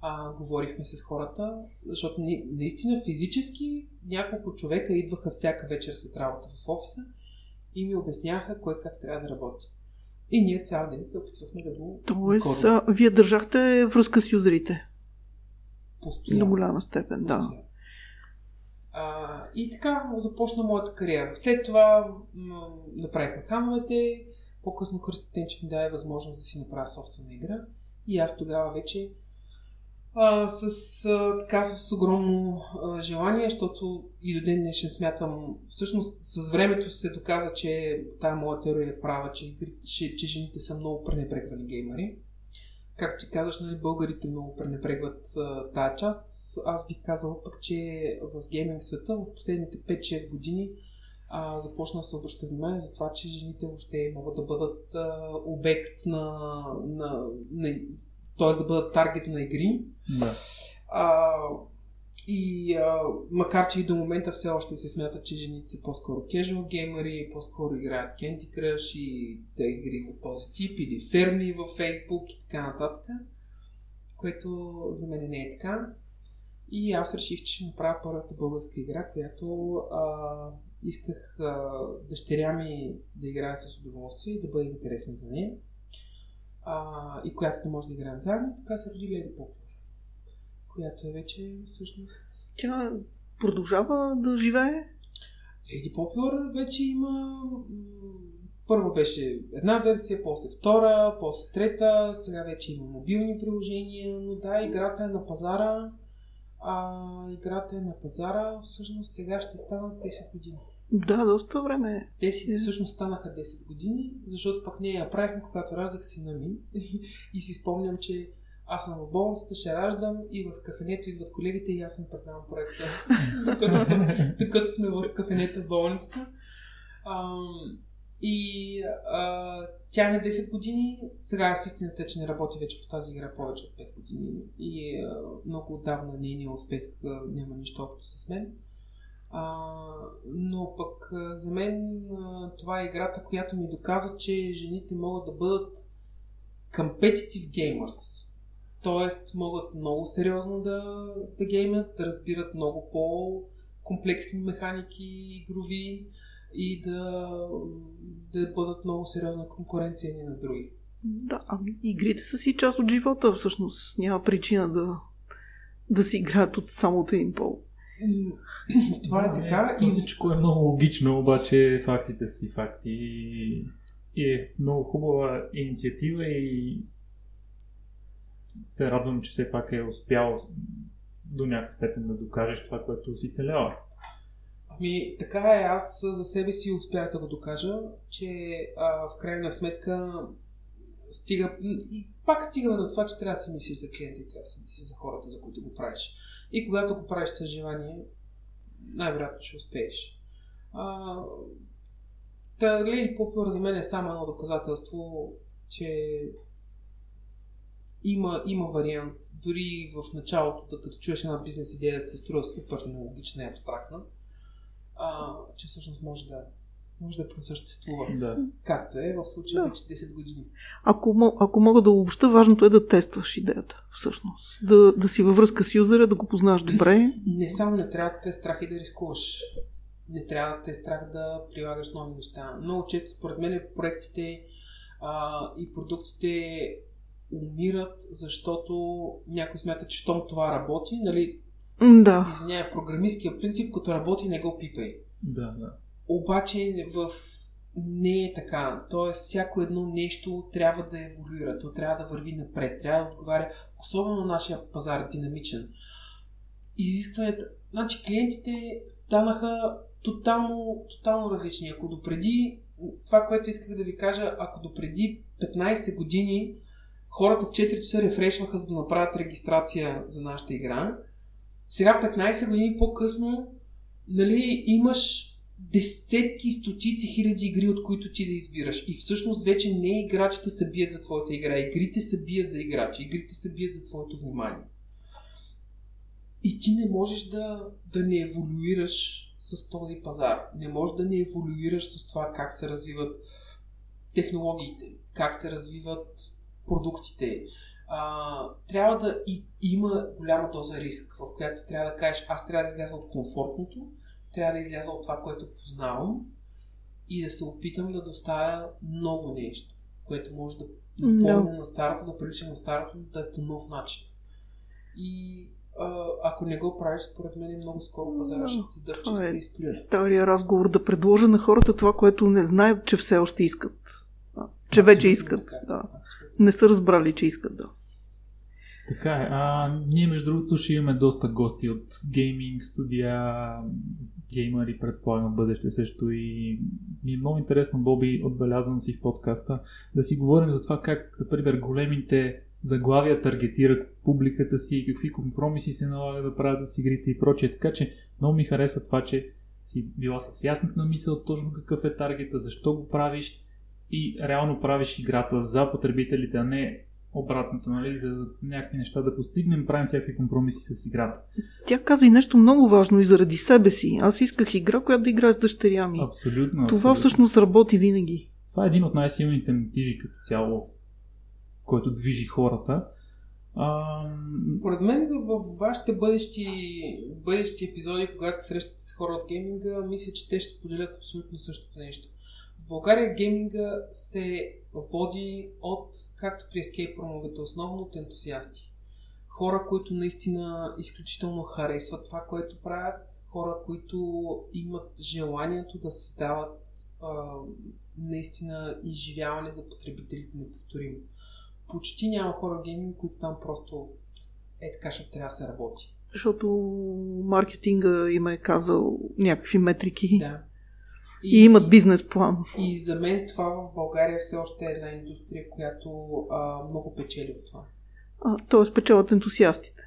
а, говорихме с хората, защото ни, наистина физически няколко човека идваха всяка вечер след работа в офиса и ми обясняха кое как трябва да работи. И ние цял ден се опитвахме да го... Тоест, а, вие държахте връзка с юзерите? Постоянно. До голяма степен, да. А, и така започна моята кариера. След това м- направихме Хановете, по-късно Кръстът Тенчев ми даде възможност да си направя собствена игра. И аз тогава вече а, с, а, така, с огромно а, желание, защото и до ден днешен смятам, всъщност с времето се доказа, че тая моя теория е права, че, че, че жените са много пренебрегвани геймари. Както ти казваш, нали, българите много пренебрегват тази част. Аз бих казала пък, че в гейминг света в последните пет-шест години а, започна да се обръща внимание за това, че жените въобще могат да бъдат а, обект на, на, на... т.е. да бъдат таргет на игри. Да. А, и а, макар, че и до момента все още се смята, че жените са по-скоро кежуал геймери, по-скоро играят Candy Crush и да игри от този тип, или ферми във Facebook и така нататък, което за мен не е така. И аз реших, че ще направя първата българска игра, която а, исках а, дъщеря ми да играе с удоволствие и да бъде интересна за нея, а, и която да може да играем заедно. Така се роди Леди Попова, която е вече всъщност... Тя продължава да живее? Lady Popular вече има... Първо беше една версия, после втора, после трета, сега вече има мобилни приложения, но да, играта е на пазара. А играта е на пазара, всъщност сега ще станат десет години. Да, доста време. десет, всъщност станаха десет години, защото пък ние я правихме, когато раждах сина ми и си спомням, че аз съм в болницата, ще раждам и в кафенето идват колегите и аз съм предавам проекта, докато, съм, докато сме в кафенето в болницата. А, и а, тя е на десет години, сега истината е, че не работи вече по тази игра повече от пет години и а, много отдавна нейният успех а, няма нищо общо с мен. А, но пък а, за мен а, това е играта, която ми доказа, че жените могат да бъдат competitive gamers. Тоест могат много сериозно да, да геймят, да разбират много по-комплексни механики игрови и да, да бъдат много сериозна конкуренция ни на други. Да, ами игрите са си част от живота, всъщност няма причина да, да си играят от само от един пол. Това е така. И всичко е много логично, обаче фактите си факти. И е много хубава инициатива и се радвам, че все пак е успял до някакъв степен да докажеш това, което си целява. Ами, така е. Аз за себе си успях да го докажа, че а, в крайна сметка стига... И пак стигаме до това, че трябва да си мислиш за клиента и трябва да си мислиш за хората, за които го правиш. И когато го правиш със желание, най-вероятно ще успееш. А, та Леди Попюр за мен е само едно доказателство, че Има, има вариант, дори в началото, като чуеш една бизнес идея да се струва супер нелогична и абстрактна, а, че всъщност може да, може да просъществува. Да. Както е в случая да. вече десет години. Ако, ако мога да обобща, важното е да тестваш идеята, всъщност. Да, да си във връзка с юзера, да го познаш добре. Не само не трябва да те е страх и да рискуваш. Не трябва да те е страх да прилагаш нови неща. Много често, според мен, проектите а, и продуктите умират, защото някой смята, че щом това работи, нали, да. извиняя, програмистския принцип, като работи, не го пипай. Да, да. Обаче в... не е така. Тоест, всяко едно нещо трябва да еволюира, то трябва да върви напред, трябва да отговаря, особено на нашия пазар, динамичен. Изискванията, значи клиентите станаха тотално, тотално различни. Ако допреди, това, което исках да ви кажа, ако допреди петнайсет години хората в четири часа рефрешваха, за да направят регистрация за нашата игра, сега петнайсет години по-късно, нали, имаш десетки, стотици, хиляди игри, от които ти да избираш. И всъщност вече не играчите се бият за твоята игра. Игрите се бият за играчи. Игрите се бият за твоето внимание. И ти не можеш да, да не еволюираш с този пазар. Не можеш да не еволюираш с това как се развиват технологиите, как се развиват продуктите. А, трябва да и, има голяма доза риск, в която трябва да кажеш, аз трябва да изляза от комфортното, трябва да изляза от това, което познавам и да се опитам да доставя ново нещо, което може да напомня no. на старото, да прилича на старото, да е по нов начин. И а, ако не го правиш, според мен много скоро пазара ще се дърче да изплюят. Стария разговор да предложа на хората това, което не знаят, че все още искат. А, че а, вече искат. Да. Не са разбрали, че искат, да. Така е. А, ние, между другото, ще имаме доста гости от гейминг, студия, геймъри, предполагам в бъдеще също. И ми е много интересно, Боби, отбелязвам си в подкаста, да си говорим за това как, например, големите заглавия таргетират публиката си, какви компромиси се налага да правят с игрите и прочее. Така че много ми харесва това, че си била с ясна мисъл точно какъв е таргета, защо го правиш и реално правиш играта за потребителите, а не обратното, нали, за някакви неща да постигнем, правим всякакви компромиси с играта. Тя каза и нещо много важно и заради себе си. Аз исках игра, която да играе с дъщеря ми. Абсолютно. Това абсолютно. Всъщност работи винаги. Това е един от най-силните мотиви като цяло, който движи хората. А... Според мен във вашите бъдещи, бъдещи епизоди, когато се срещате с хора от гейминга, мисля, че те ще споделят абсолютно същото нещо. В България гейминга се води от, както при ескейп румовете, основно от ентусиасти. Хора, които наистина изключително харесват това, което правят, хора, които имат желанието да създават а, наистина изживяване за потребителите неповторимо. Почти няма хора в гейминг, които там просто е така, защото трябва да се работи. Защото маркетинга им е казал някакви метрики. Да. И, и имат бизнес план. И, и за мен това в България все още е една индустрия, която а, много печели от това. А, тоест печелят ентусиастите.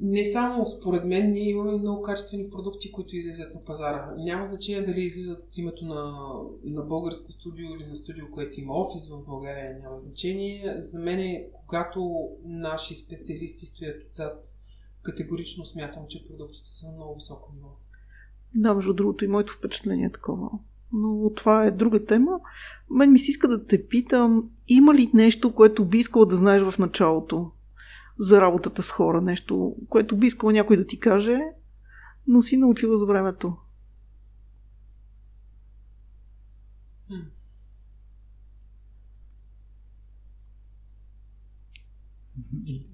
Не само, според мен, ние имаме много качествени продукти, които излизат на пазара. Няма значение дали излизат от името на, на българско студио или на студио, което има офис в България. Няма значение. За мен е, когато наши специалисти стоят отзад, категорично смятам, че продуктите са много високо ниво. Да, между другото и моето впечатление е такова. Но това е друга тема. Мен ми се иска да те питам, има ли нещо, което би искала да знаеш в началото за работата с хора? Нещо, което би искала някой да ти каже, но си научила за времето. Хм.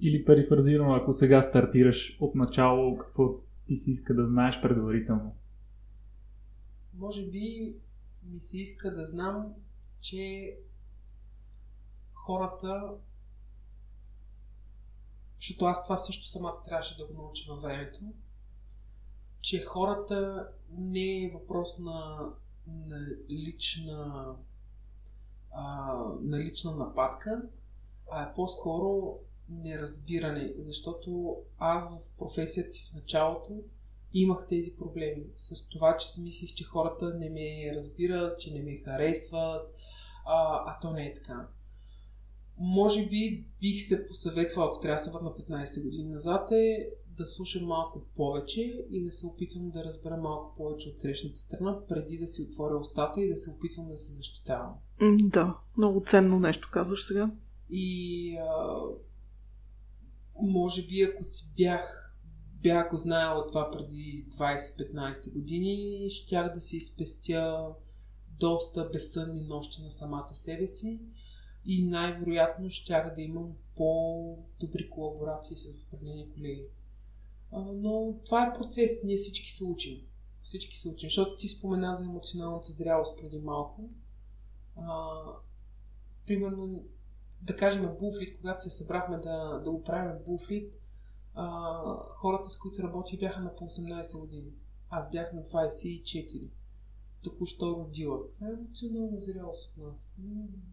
Или перифразирано, ако сега стартираш от начало, какво ти си иска да знаеш предварително? Може би ми се иска да знам, че хората, защото аз това също сама трябваше да го науча във времето, че хората не е въпрос на, на, лична, а, на лична нападка, а е по-скоро неразбиране, защото аз в професията си в началото имах тези проблеми с това, че си мислих, че хората не ме разбират, че не ме харесват, а, а то не е така. може би бих се посъветвала, ако трябва да се върна петнайсет години назад, е да слушам малко повече и да се опитвам да разбера малко повече от срещната страна, преди да си отворя устата и да се опитвам да се защитавам. Да, много ценно нещо казваш сега. И а, може би ако си бях, бях го знаела това преди двайсет-петнайсет години, щях да си спестя доста безсънни нощи на самата себе си и най-вероятно щях да имам по-добри колаборации с определени колеги. Но това е процес. Ние всички се учим. Всички се учим. Защото ти спомена за емоционалната зрялост преди малко. А, примерно, да кажем Булфрид, когато се събрахме да, да оправим Булфрид, а, хората, с които работи, бяха на по осемнайсет години. Аз бях на двайсет и четири. Току-що родила. Това е емоционална зрялост от нас.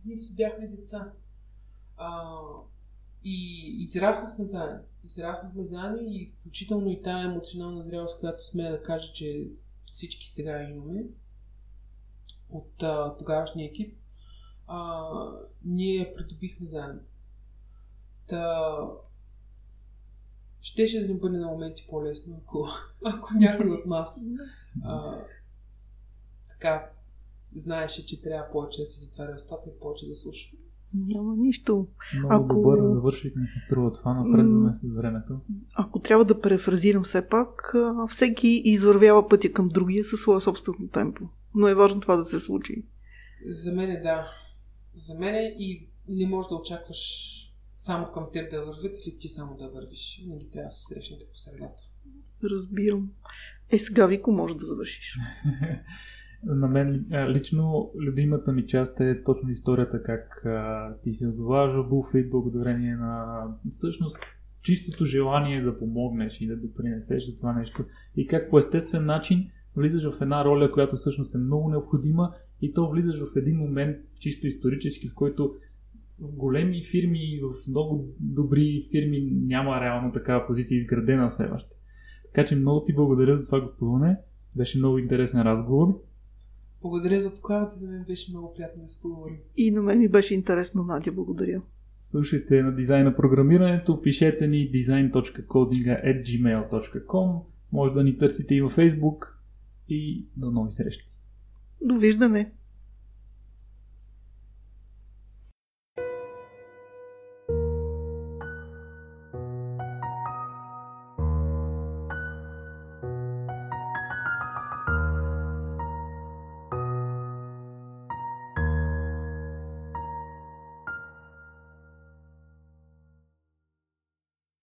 Ние си бяхме деца. А, и израснахме заедно. Израснахме заедно и включително и тая емоционална зрялост, която смея да кажа, че всички сега имаме от а, тогавашния екип, а, ние придобихме заедно. Та... Щеше да ни бъде на моменти по-лесно, ако, ако някой от нас а, така знаеше, че трябва повече да се затваря устата и повече да слуша. Няма нищо. Много Ако... добър завършик ми се струва това, напредваме с времето. Ако трябва да префразирам все пак, всеки извървява пътя към другия със своя собствено темпо. Но е важно това да се случи. За мен е да. За мен е и не можеш да очакваш само към теб да вървят или ти само да вървиш. Винаги трябва да се срещнете по средата. Разбирам. Е, сега Вико, може да завършиш. На мен лично любимата ми част е точно историята как а, ти си назоваваш Булфрид, благодарение на всъщност чистото желание да помогнеш и да допринесеш за това нещо и как по естествен начин влизаш в една роля, която всъщност е много необходима и то влизаш в един момент чисто исторически, в който в големи фирми, в много добри фирми няма реално такава позиция изградена все още. Така че много ти благодаря за това гостуване, беше много интересен разговор. Благодаря за поканата, да ми беше много приятно да се поговорим. И на мен ми беше интересно, Надя, благодаря. Слушайте на Дизайна програмирането, пишете ни дизайн точка кодинга ет джимейл точка ком, може да ни търсите и във Facebook и до нови срещи. Довиждане!